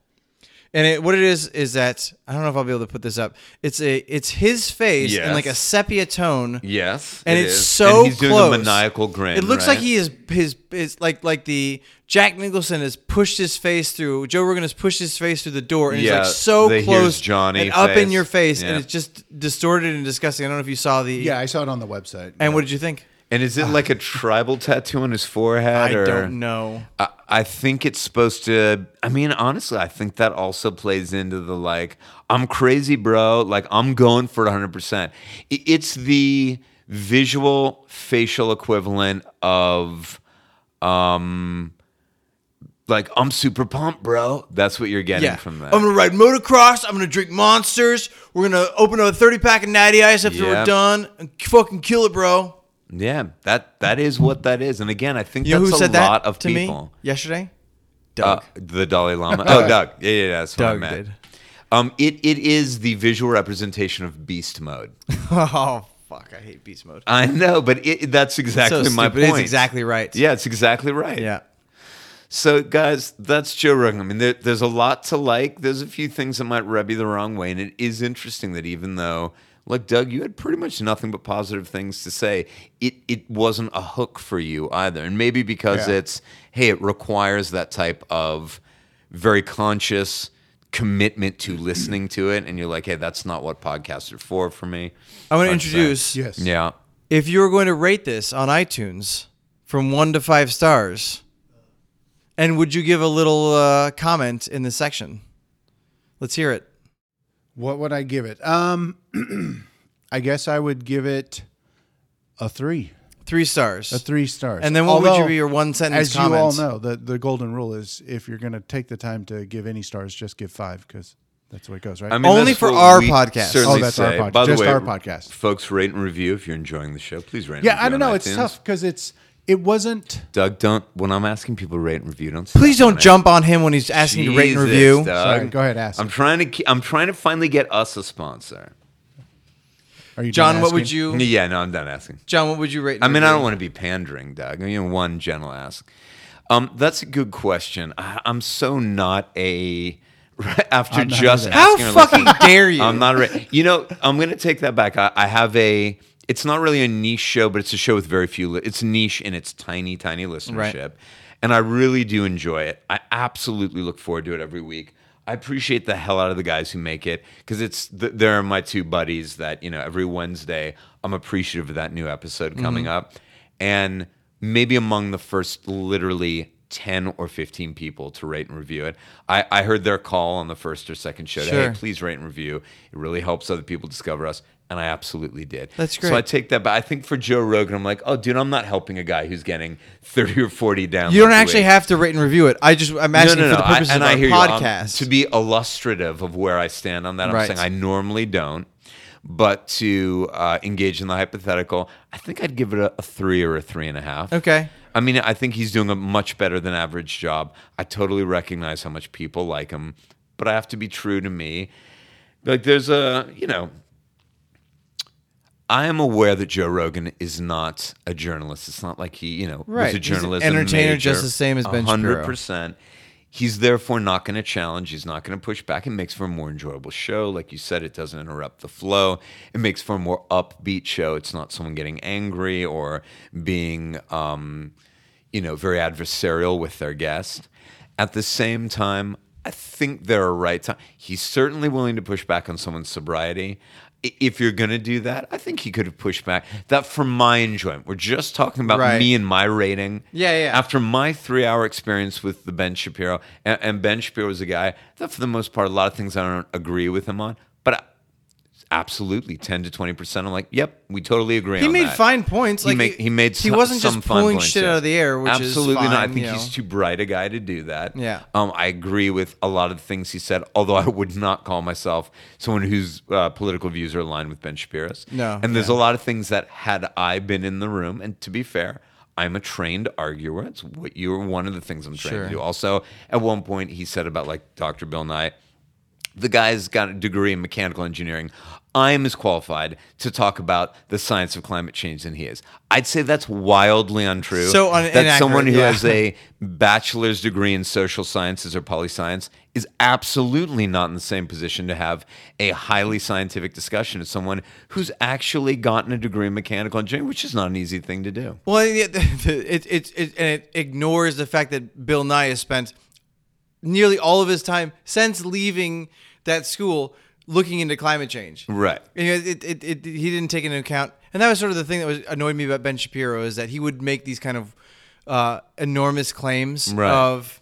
And it, what it is is that I don't know if I'll be able to put this up. It's a it's his face yes. in like a sepia tone. Yes, and it it's is. so and he's close. Doing a maniacal grin. It looks right? like he is his is like like the Jack Nicholson has pushed his face through. Joe Rogan has pushed his face through the door, and yeah, he's like so the, close, Johnny, and up face. in your face, yeah. and it's just distorted and disgusting. I don't know if you saw the. Yeah, I saw it on the website. And yeah. what did you think? And is it like a tribal tattoo on his forehead? I or, don't know. I, I think it's supposed to... I mean, honestly, I think that also plays into the like, I'm crazy, bro. Like, I'm going for it one hundred percent. It's the visual facial equivalent of... um Like, I'm super pumped, bro. That's what you're getting yeah. from that. I'm going to ride motocross. I'm going to drink Monsters. We're going to open up a thirty-pack of Natty Ice after yep. we're done. And fucking kill it, bro. Yeah, that that is what that is. And again, I think you that's who said a lot that of to people. Me yesterday? Doug. Uh, the Dalai Lama. Oh, Doug. Yeah, yeah, yeah that's what Doug I meant. Did. Um, it, it is the visual representation of beast mode. Oh, fuck. I hate beast mode. I know, but it, that's exactly so my point. It's exactly right. Yeah, it's exactly right. Yeah. So, guys, that's Joe Rogan. I mean, there, there's a lot to like. There's a few things that might rub you the wrong way. And it is interesting that even though... Like, Doug, you had pretty much nothing but positive things to say. It it wasn't a hook for you either. And maybe because yeah. it's, hey, it requires that type of very conscious commitment to listening to it. And you're like, hey, that's not what podcasts are for for me. I want to introduce. Yes. Yeah. If you're going to rate this on iTunes from one to five stars, and would you give a little uh, comment in this section? Let's hear it. What would I give it? Um, I guess I would give it a three. Three stars. A three stars. And then what Although, would you be your one sentence comment? As comments? You all know, the, the golden rule is if you're going to take the time to give any stars, just give five because That's the way it goes, right? I mean, only for our podcast. Oh, that's say. our podcast. By Just the way, our podcast. Folks, rate and review if you're enjoying the show. Please rate and yeah, review. Yeah, I don't know. It's iTunes. tough because it's it wasn't. Doug, don't. When I'm asking people to rate and review, don't. Please don't jump it. on him when he's asking Jesus, you to rate and review. Doug. Go ahead, ask. I'm him. trying to. I'm trying to finally get us a sponsor. Are you John, what would you? Yeah, no, I'm done asking. John, what would you rate? And I mean, review? I don't want to be pandering, Doug. I mean, one gentle ask. Um, that's a good question. I, I'm so not a. After not just asking how fucking like, dare you? I'm not a ra- you know, I'm gonna take that back. I, I have a. It's not really a niche show, but it's a show with very few. Li- it's niche in its tiny, tiny listenership, right. And I really do enjoy it. I absolutely look forward to it every week. I appreciate the hell out of the guys who make it because it's th- they're my two buddies that you know every Wednesday I'm appreciative of that new episode coming mm-hmm. up, and maybe among the first literally. ten or fifteen people to rate and review it. I, I heard their call on the first or second show. Sure. Hey, please rate and review. It really helps other people discover us. And I absolutely did. That's great. So I take that back. I think for Joe Rogan, I'm like, oh, dude, I'm not helping a guy who's getting thirty or forty down. You don't actually have to rate and review it. I just, I'm asking no, no, no, for the purposes I, and of I hear our podcast. You, um, to be illustrative of where I stand on that, I'm right. saying I normally don't. But to uh, engage in the hypothetical, I think I'd give it a, a three or a three and a half. Okay. I mean, I think he's doing a much better than average job. I totally recognize how much people like him, but I have to be true to me. Like, there's a, you know, I am aware that Joe Rogan is not a journalist. It's not like he, you know, right. was a journalist. He's an entertainer major, just the same as Ben Shapiro. one hundred percent. He's therefore not going to challenge. He's not going to push back. It makes for a more enjoyable show. Like you said, it doesn't interrupt the flow. It makes for a more upbeat show. It's not someone getting angry or being, um, you know, very adversarial with their guest. At the same time, I think there are right times. He's certainly willing to push back on someone's sobriety. If you're going to do that, I think he could have pushed back. That for my enjoyment. We're just talking about right. me and my rating. Yeah, yeah. After my three-hour experience with the Ben Shapiro, and, and Ben Shapiro was a guy that for the most part, a lot of things I don't agree with him on, but I, absolutely ten to twenty percent. I'm like, yep, we totally agree he on that. He made fine points. He, like, make, he made some He wasn't some just pulling shit out of the air, which absolutely is Absolutely not. I think he's know. too bright a guy to do that. Yeah. Um, I agree with a lot of the things he said, although I would not call myself someone whose uh, political views are aligned with Ben Shapiro's. No. And there's yeah. a lot of things that had I been in the room, and to be fair, I'm a trained arguer. It's what you're one of the things I'm trained sure. to do. Also, at one point he said about like Doctor Bill Nye, the guy's got a degree in mechanical engineering. I'm as qualified to talk about the science of climate change than he is. I'd say that's wildly untrue. So un- that someone who yeah. has a bachelor's degree in social sciences or poli science is absolutely not in the same position to have a highly scientific discussion as someone who's actually gotten a degree in mechanical engineering, which is not an easy thing to do. Well, it, it, it, it, and it ignores the fact that Bill Nye has spent nearly all of his time since leaving that school looking into climate change. Right. And it, it, it, he didn't take into account. And that was sort of the thing that was annoyed me about Ben Shapiro is that he would make these kind of uh, enormous claims right. of,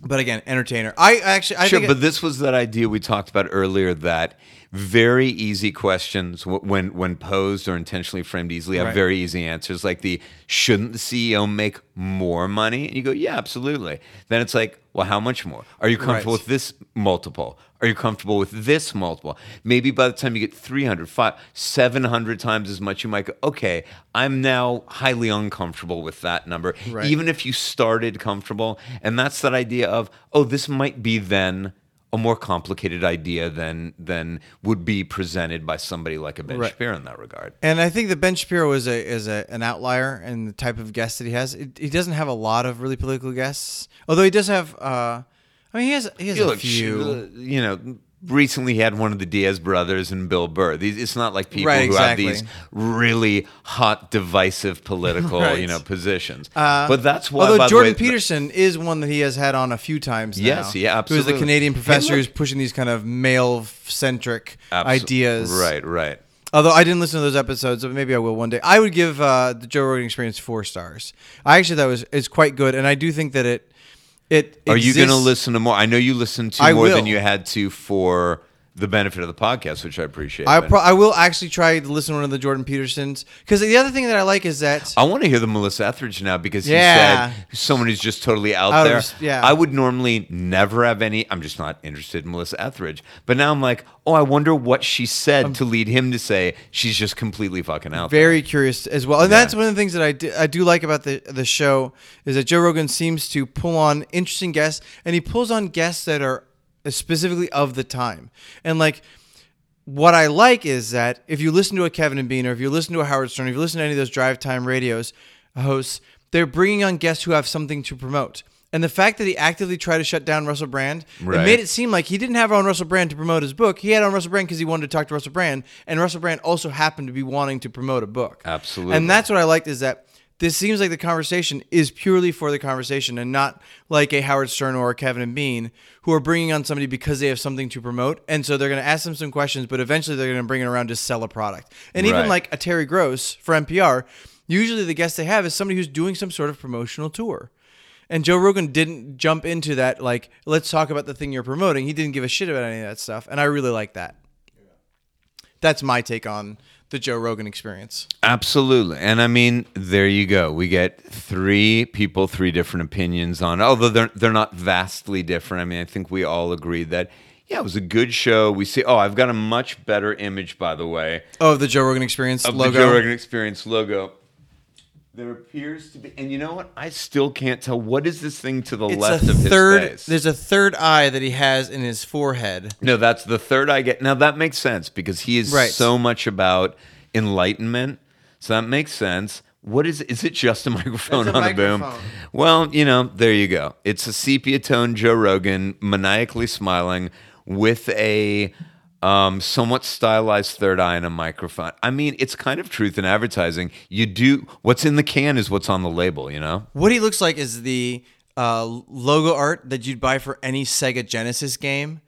but again, entertainer. I actually, I sure, think but it, this was that idea we talked about earlier that very easy questions when, when posed or intentionally framed easily have right. very easy answers. Like the, shouldn't the C E O make more money? And you go, yeah, absolutely. Then it's like, well, how much more? Are you comfortable right. with this multiple? Are you comfortable with this multiple? Maybe by the time you get three hundred, five hundred, seven hundred times as much, you might go, okay, I'm now highly uncomfortable with that number. Right. Even if you started comfortable. And that's that idea of, oh, this might be then a more complicated idea than than would be presented by somebody like a Ben right. Shapiro in that regard. And I think that Ben Shapiro is a is a, an outlier in the type of guest that he has. It, he doesn't have a lot of really political guests, although he does have. Uh, I mean, he has he has he a looks, few. You know, recently he had one of the Diaz brothers and Bill Burr. These, it's not like people right, who exactly. have these really hot, divisive political right. you know positions. Uh, but that's why. Although by Jordan the way, Peterson th- is one that he has had on a few times now. Yes, yeah, absolutely. Who's the Canadian professor look, who's pushing these kind of male-centric absol- ideas? Right, right. Although I didn't listen to those episodes, but maybe I will one day. I would give uh, the Joe Rogan Experience four stars. I actually thought it was quite good, and I do think that it. It Are exists. You going to listen to more? I know you listened to I more will. Than you had to for the benefit of the podcast, which I appreciate. I, pro- I will actually try to listen to one of the Jordan Petersons. Because the other thing that I like is that... I want to hear the Melissa Etheridge now, because yeah. he said someone who's just totally out, out there. Of, yeah. I would normally never have any... I'm just not interested in Melissa Etheridge. But now I'm like, oh, I wonder what she said um, to lead him to say she's just completely fucking out very there. Very curious as well. And yeah. that's one of the things that I do, I do like about the, the show is that Joe Rogan seems to pull on interesting guests. And he pulls on guests that are specifically of the time. And like, what I like is that if you listen to a Kevin and Bean, or if you listen to a Howard Stern, if you listen to any of those drive time radios hosts, they're bringing on guests who have something to promote. And the fact that he actively tried to shut down Russell Brand, right. it made it seem like he didn't have on Russell Brand to promote his book. He had on Russell Brand because he wanted to talk to Russell Brand, and Russell Brand also happened to be wanting to promote a book. Absolutely. And that's what I liked, is that this seems like the conversation is purely for the conversation, and not like a Howard Stern or a Kevin and Bean who are bringing on somebody because they have something to promote. And so they're going to ask them some questions, but eventually they're going to bring it around to sell a product. And right. even like a Terry Gross for N P R, usually the guest they have is somebody who's doing some sort of promotional tour. And Joe Rogan didn't jump into that, like, let's talk about the thing you're promoting. He didn't give a shit about any of that stuff. And I really like that. That's my take on the Joe Rogan Experience. Absolutely. And I mean, there you go. We get three people, three different opinions on, although they're they're not vastly different. I mean, I think we all agree that, yeah, it was a good show. We see, oh, I've got a much better image, by the way. Oh, the Joe Rogan Experience of logo. Of the Joe Rogan Experience logo. There appears to be, and you know what? I still can't tell. What is this thing to the it's left of third, his face? There's a third eye that he has in his forehead. No, that's the third eye. Now, that makes sense, because he is right. so much about enlightenment. So that makes sense. What is, is it just a microphone a on microphone. a boom? Well, you know, there you go. It's a sepia tone Joe Rogan, maniacally smiling with a... Um, somewhat stylized third eye and a microphone. I mean, it's kind of truth in advertising. You do what's in the can is what's on the label, you know? What he looks like is the uh, logo art that you'd buy for any Sega Genesis game.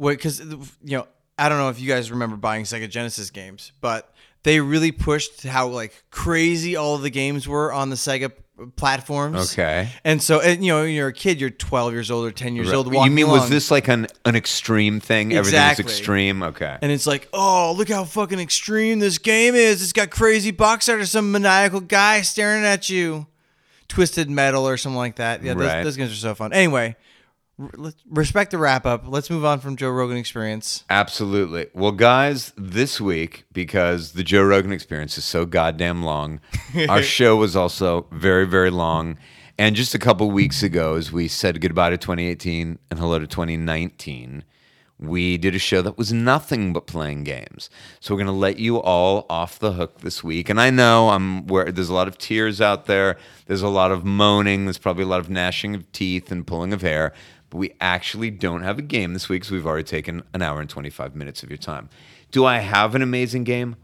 Because, you know, I don't know if you guys remember buying Sega Genesis games, but they really pushed how like crazy all of the games were on the Sega platforms. Okay. And so, and, you know, when you're a kid, you're twelve years old or ten years right. old. You mean, along. was this like an, an extreme thing? Exactly. Everything's extreme? Okay. And it's like, oh, look how fucking extreme this game is. It's got crazy box art or some maniacal guy staring at you. Twisted Metal or something like that. Yeah, right. those, those games are so fun. Anyway, r- respect the wrap up. Let's move on from Joe Rogan Experience. Absolutely. Well, guys, this week, because the Joe Rogan Experience is so goddamn long, our show was also very, very long. And just a couple weeks ago, as we said goodbye to twenty eighteen and hello to twenty nineteen, we did a show that was nothing but playing games. So we're going to let you all off the hook this week. And I know I'm where there's a lot of tears out there. There's a lot of moaning. There's probably a lot of gnashing of teeth and pulling of hair. But we actually don't have a game this week, so we've already taken an hour and twenty-five minutes of your time. Do I have an amazing game?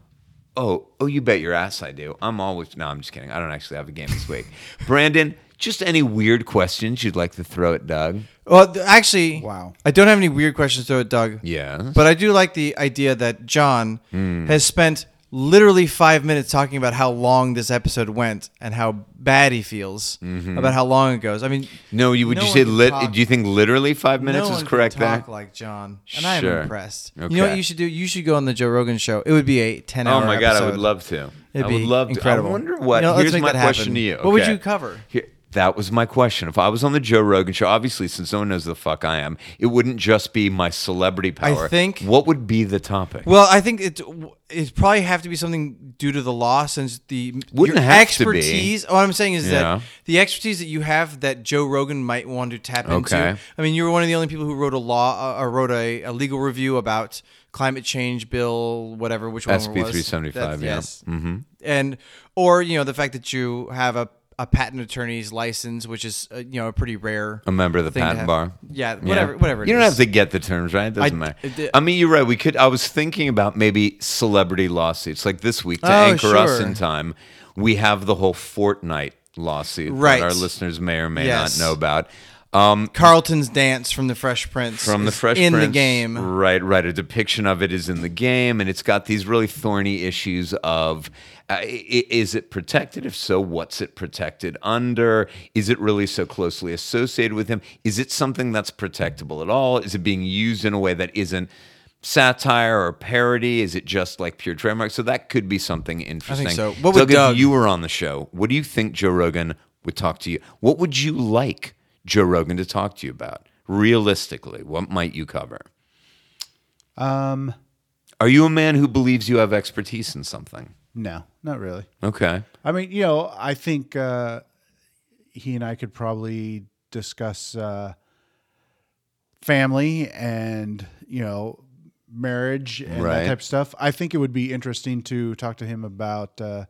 Oh, oh, you bet your ass I do. I'm always... No, I'm just kidding. I don't actually have a game this week. Brandon... Just any weird questions you'd like to throw at Doug? Well, actually, wow. I don't have any weird questions to throw at Doug. Yeah. But I do like the idea that John mm. has spent literally five minutes talking about how long this episode went and how bad he feels mm-hmm. about how long it goes. I mean... No, you would no you say... Lit, do you think literally five minutes no is correct there? No one can talk like John. And sure. I am impressed. Okay. You know what you should do? You should go on the Joe Rogan show. It would be a ten-hour episode. Oh, my God. Episode. I would love to. It'd be I would love incredible. To. I wonder what... You know, here's my question to you. Okay. What would you cover? Here. That was my question. If I was on the Joe Rogan show, obviously, since no one knows the fuck I am, it wouldn't just be my celebrity power. I think... What would be the topic? Well, I think it, it'd probably have to be something due to the law, since the wouldn't your have expertise... To be. What I'm saying is yeah. that the expertise that you have that Joe Rogan might want to tap okay. into... I mean, you were one of the only people who wrote a law, uh, or wrote a, a legal review about... climate change bill, whatever, which S B one it was. S B three seventy-five, yeah. Yes. Mm-hmm. And, or, you know, the fact that you have a a patent attorney's license, which is uh, you know, a pretty rare. A member of the patent bar. Yeah, whatever, yeah. whatever. It you don't is. have to get the terms right. It doesn't I, matter. D- I mean, you're right. We could. I was thinking about maybe celebrity lawsuits, like this week to oh, anchor sure. us in time. We have the whole Fortnite lawsuit right. that our listeners may or may yes. not know about. Um, Carlton's dance from the Fresh Prince from the Fresh in Prince, the game. Right, right. A depiction of it is in the game, and it's got these really thorny issues of uh, is it protected? If so, what's it protected under? Is it really so closely associated with him? Is it something that's protectable at all? Is it being used in a way that isn't satire or parody? Is it just like pure trademark? So that could be something interesting. I think so. What would Doug, Doug, if you were on the show, what do you think Joe Rogan would talk to you? What would you like Joe Rogan to talk to you about? Realistically, what might you cover? Um, Are you a man who believes you have expertise in something? No, not really. Okay. I mean, you know, I think uh, he and I could probably discuss uh, family and, you know, marriage and right. that type of stuff. I think it would be interesting to talk to him about uh,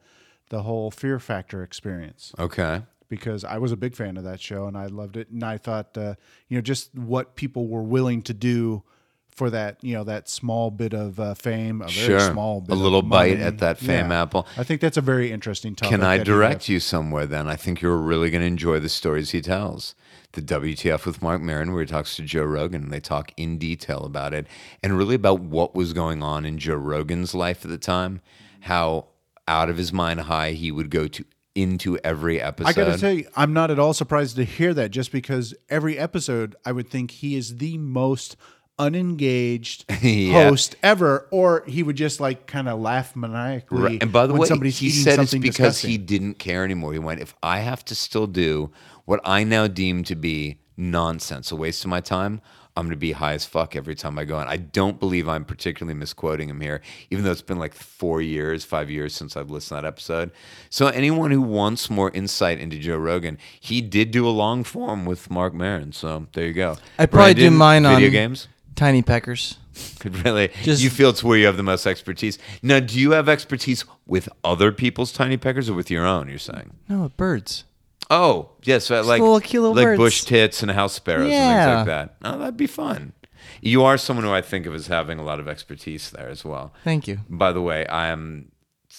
the whole Fear Factor experience. Okay. Because I was a big fan of that show and I loved it. And I thought, uh, you know, just what people were willing to do for that, you know, that small bit of uh, fame, a very sure. small bit a little of money. Bite at that fame yeah. apple. I think that's a very interesting topic. Can I direct you somewhere then? I think you're really going to enjoy the stories he tells. The W T F with Marc Maron, where he talks to Joe Rogan, and they talk in detail about it, and really about what was going on in Joe Rogan's life at the time, how out of his mind high he would go to into every episode. I got to tell you, I'm not at all surprised to hear that, just because every episode, I would think he is the most unengaged yeah. host ever, or he would just like kind of laugh maniacally. Right. And by the way, he said it's because disgusting. He didn't care anymore. He went, if I have to still do what I now deem to be nonsense, a waste of my time, I'm going to be high as fuck every time I go on. I don't believe I'm particularly misquoting him here, even though it's been like four years, five years since I've listened to that episode. So anyone who wants more insight into Joe Rogan, he did do a long form with Marc Maron. So there you go. I probably Brandon, do mine video on video games. Tiny peckers. Really? Just, you feel it's where you have the most expertise. Now, do you have expertise with other people's tiny peckers or with your own, you're saying? No, with birds. Oh, yes. Yeah, so like little like birds. Bush tits and house sparrows yeah. and things like that. Oh, that'd be fun. You are someone who I think of as having a lot of expertise there as well. Thank you. By the way, I am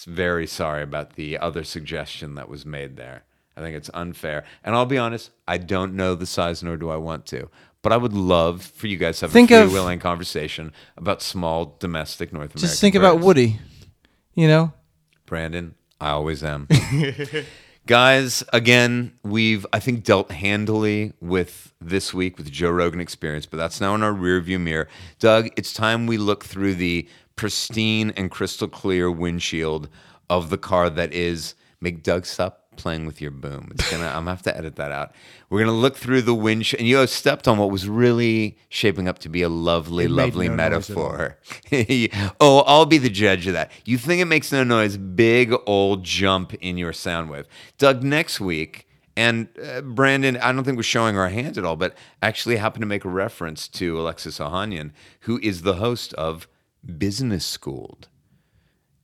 very sorry about the other suggestion that was made there. I think it's unfair. And I'll be honest, I don't know the size, nor do I want to. But I would love for you guys to have think a free-wheeling conversation about small domestic North American Just think birds. About Woody, you know? Brandon, I always am. Guys, again, we've, I think, dealt handily with this week with Joe Rogan Experience, but that's now in our rearview mirror. Doug, it's time we look through the pristine and crystal clear windshield of the car that is, make Doug stop playing with your boom. It's gonna, I'm gonna have to edit that out. We're gonna look through the windshield, and you have stepped on what was really shaping up to be a lovely, lovely no metaphor. Oh, I'll be the judge of that. You think it makes no noise? Big old jump in your sound wave, Doug. Next week, and uh, Brandon, I don't think we're showing our hands at all, but actually happened to make a reference to Alexis Ohanian, who is the host of Business Schooled.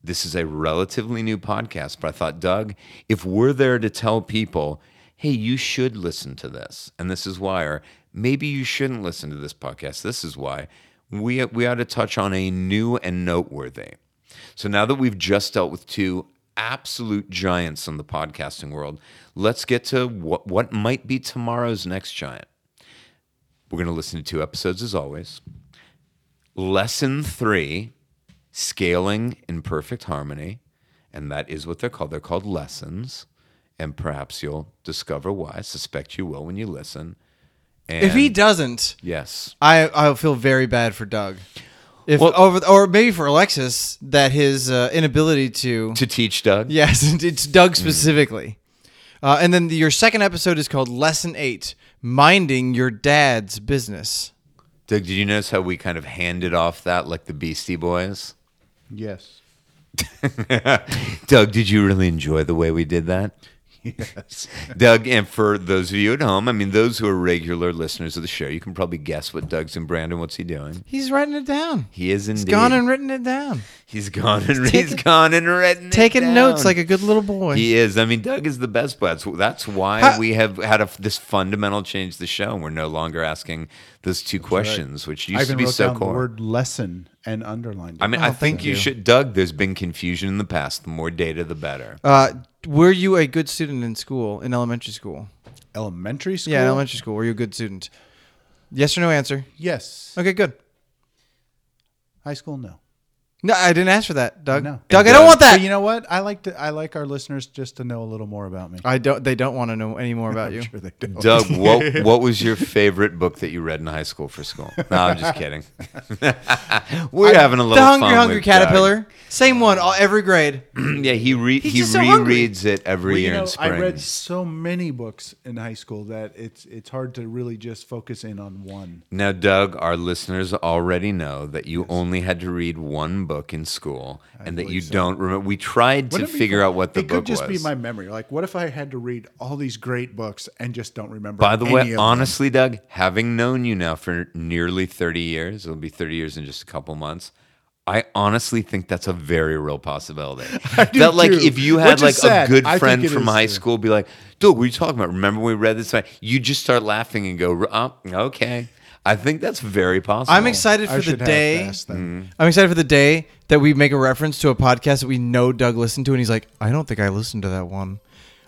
This is a relatively new podcast, but I thought, Doug, if we're there to tell people, hey, you should listen to this, and this is why, or maybe you shouldn't listen to this podcast, this is why, we, we ought to touch on a new and noteworthy. So now that we've just dealt with two absolute giants in the podcasting world, let's get to what, what might be tomorrow's next giant. We're going to listen to two episodes, as always. Lesson three. Scaling in perfect harmony, and that is what they're called. They're called lessons, and perhaps you'll discover why. I suspect you will when you listen. And if he doesn't, yes, I I feel very bad for Doug. If well, over, or maybe for Alexis, that his uh, inability to to teach Doug. Yes, it's Doug specifically. Mm. Uh, and then the, your second episode is called Lesson Eight: Minding Your Dad's Business. Doug, did you notice how we kind of handed off that like the Beastie Boys? Yes. Doug, did you really enjoy the way we did that? Yes. Doug, and for those of you at home, I mean, those who are regular listeners of the show, you can probably guess what Doug's and Brandon, what's he doing? He's writing it down. He is indeed. He's gone and written it down. He's gone and, he's taking, he's gone and written it down. Taking notes like a good little boy. He is. I mean, Doug is the best boy. That's, that's why How? we have had a, this fundamental change to the show, and we're no longer asking those two that's questions, right. which used to be so cool. I word lesson and underlined it. I mean, I, I think, think you do. should, Doug, there's been confusion in the past. The more data, the better. Uh Were you a good student in school, in elementary school? Elementary school? Yeah, elementary school. Were you a good student? Yes or no answer? Yes. Okay, good. High school, no. No, I didn't ask for that, Doug. No. Doug, I don't want that. But you know what? I like to, I like our listeners just to know a little more about me. I don't. They don't want to know any more about you. Sure they don't. Doug, what what was your favorite book that you read in high school for school? No, I'm just kidding. We're I, having a little fun. The Hungry fun Hungry with Caterpillar. Doug. Same one, all, every grade. Yeah, he re, he so rereads it every well, year you know, in spring. I read so many books in high school that it's it's hard to really just focus in on one. Now, Doug, our listeners already know that you yes. only had to read one book. Book in school, I and that you so. don't remember. We tried to figure out what the book was. It could just was. be my memory. Like, what if I had to read all these great books and just don't remember? By the any way, honestly, them? Doug, having known you now for nearly thirty years, it'll be thirty years in just a couple months. I honestly think that's a very real possibility. I do that, like, too. If you had like sad. a good friend from high too. school, be like, "Dude, what are you talking about? Remember when we read this?" You just start laughing and go, "Oh, okay." I think that's very possible. I'm excited for I the day. Mm-hmm. I'm excited for the day that we make a reference to a podcast that we know Doug listened to, and he's like, "I don't think I listened to that one.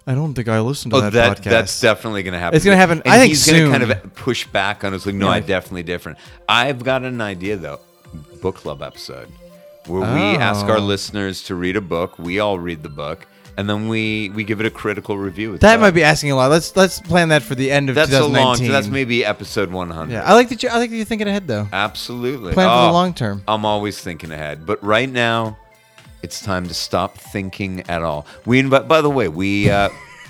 I don't think I listened to oh, that, that podcast." That's definitely going to happen. It's going to happen. And I think he's going to kind of push back on us, like, "No, yeah. I definitely different." I've got an idea though. Book club episode where oh. we ask our listeners to read a book. We all read the book. And then we, we give it a critical review. That, that might be asking a lot. Let's let's plan that for the end of that's twenty nineteen. That's so long. So that's maybe episode one hundred. Yeah, I like that. You, I like that you're thinking ahead, though. Absolutely. Plan oh, for the long term. I'm always thinking ahead, but right now, it's time to stop thinking at all. We invite. By the way, we uh,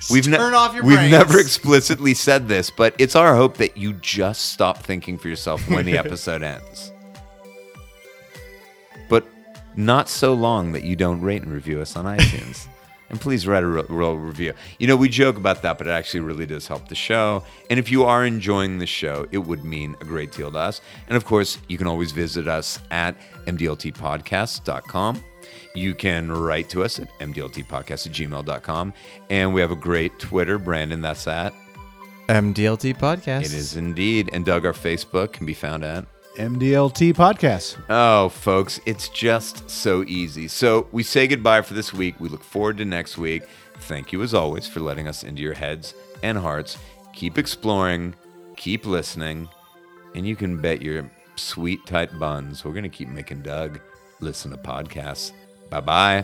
we've ne- turn off your brains. We've never explicitly said this, but it's our hope that you just stop thinking for yourself when the episode ends. But not so long that you don't rate and review us on iTunes. And please write a real review. You know, we joke about that, but it actually really does help the show. And if you are enjoying the show, it would mean a great deal to us. And of course, you can always visit us at m d l t podcast dot com. You can write to us at m d l t podcast at gmail dot com. And we have a great Twitter, Brandon, that's at M D L T Podcast. It is indeed. And Doug, our Facebook can be found at M D L T Podcast. Oh, folks, it's just so easy. So we say goodbye for this week. We look forward to next week. Thank you, as always, for letting us into your heads and hearts. Keep exploring. Keep listening. And you can bet your sweet, tight buns we're going to keep making Doug listen to podcasts. Bye-bye.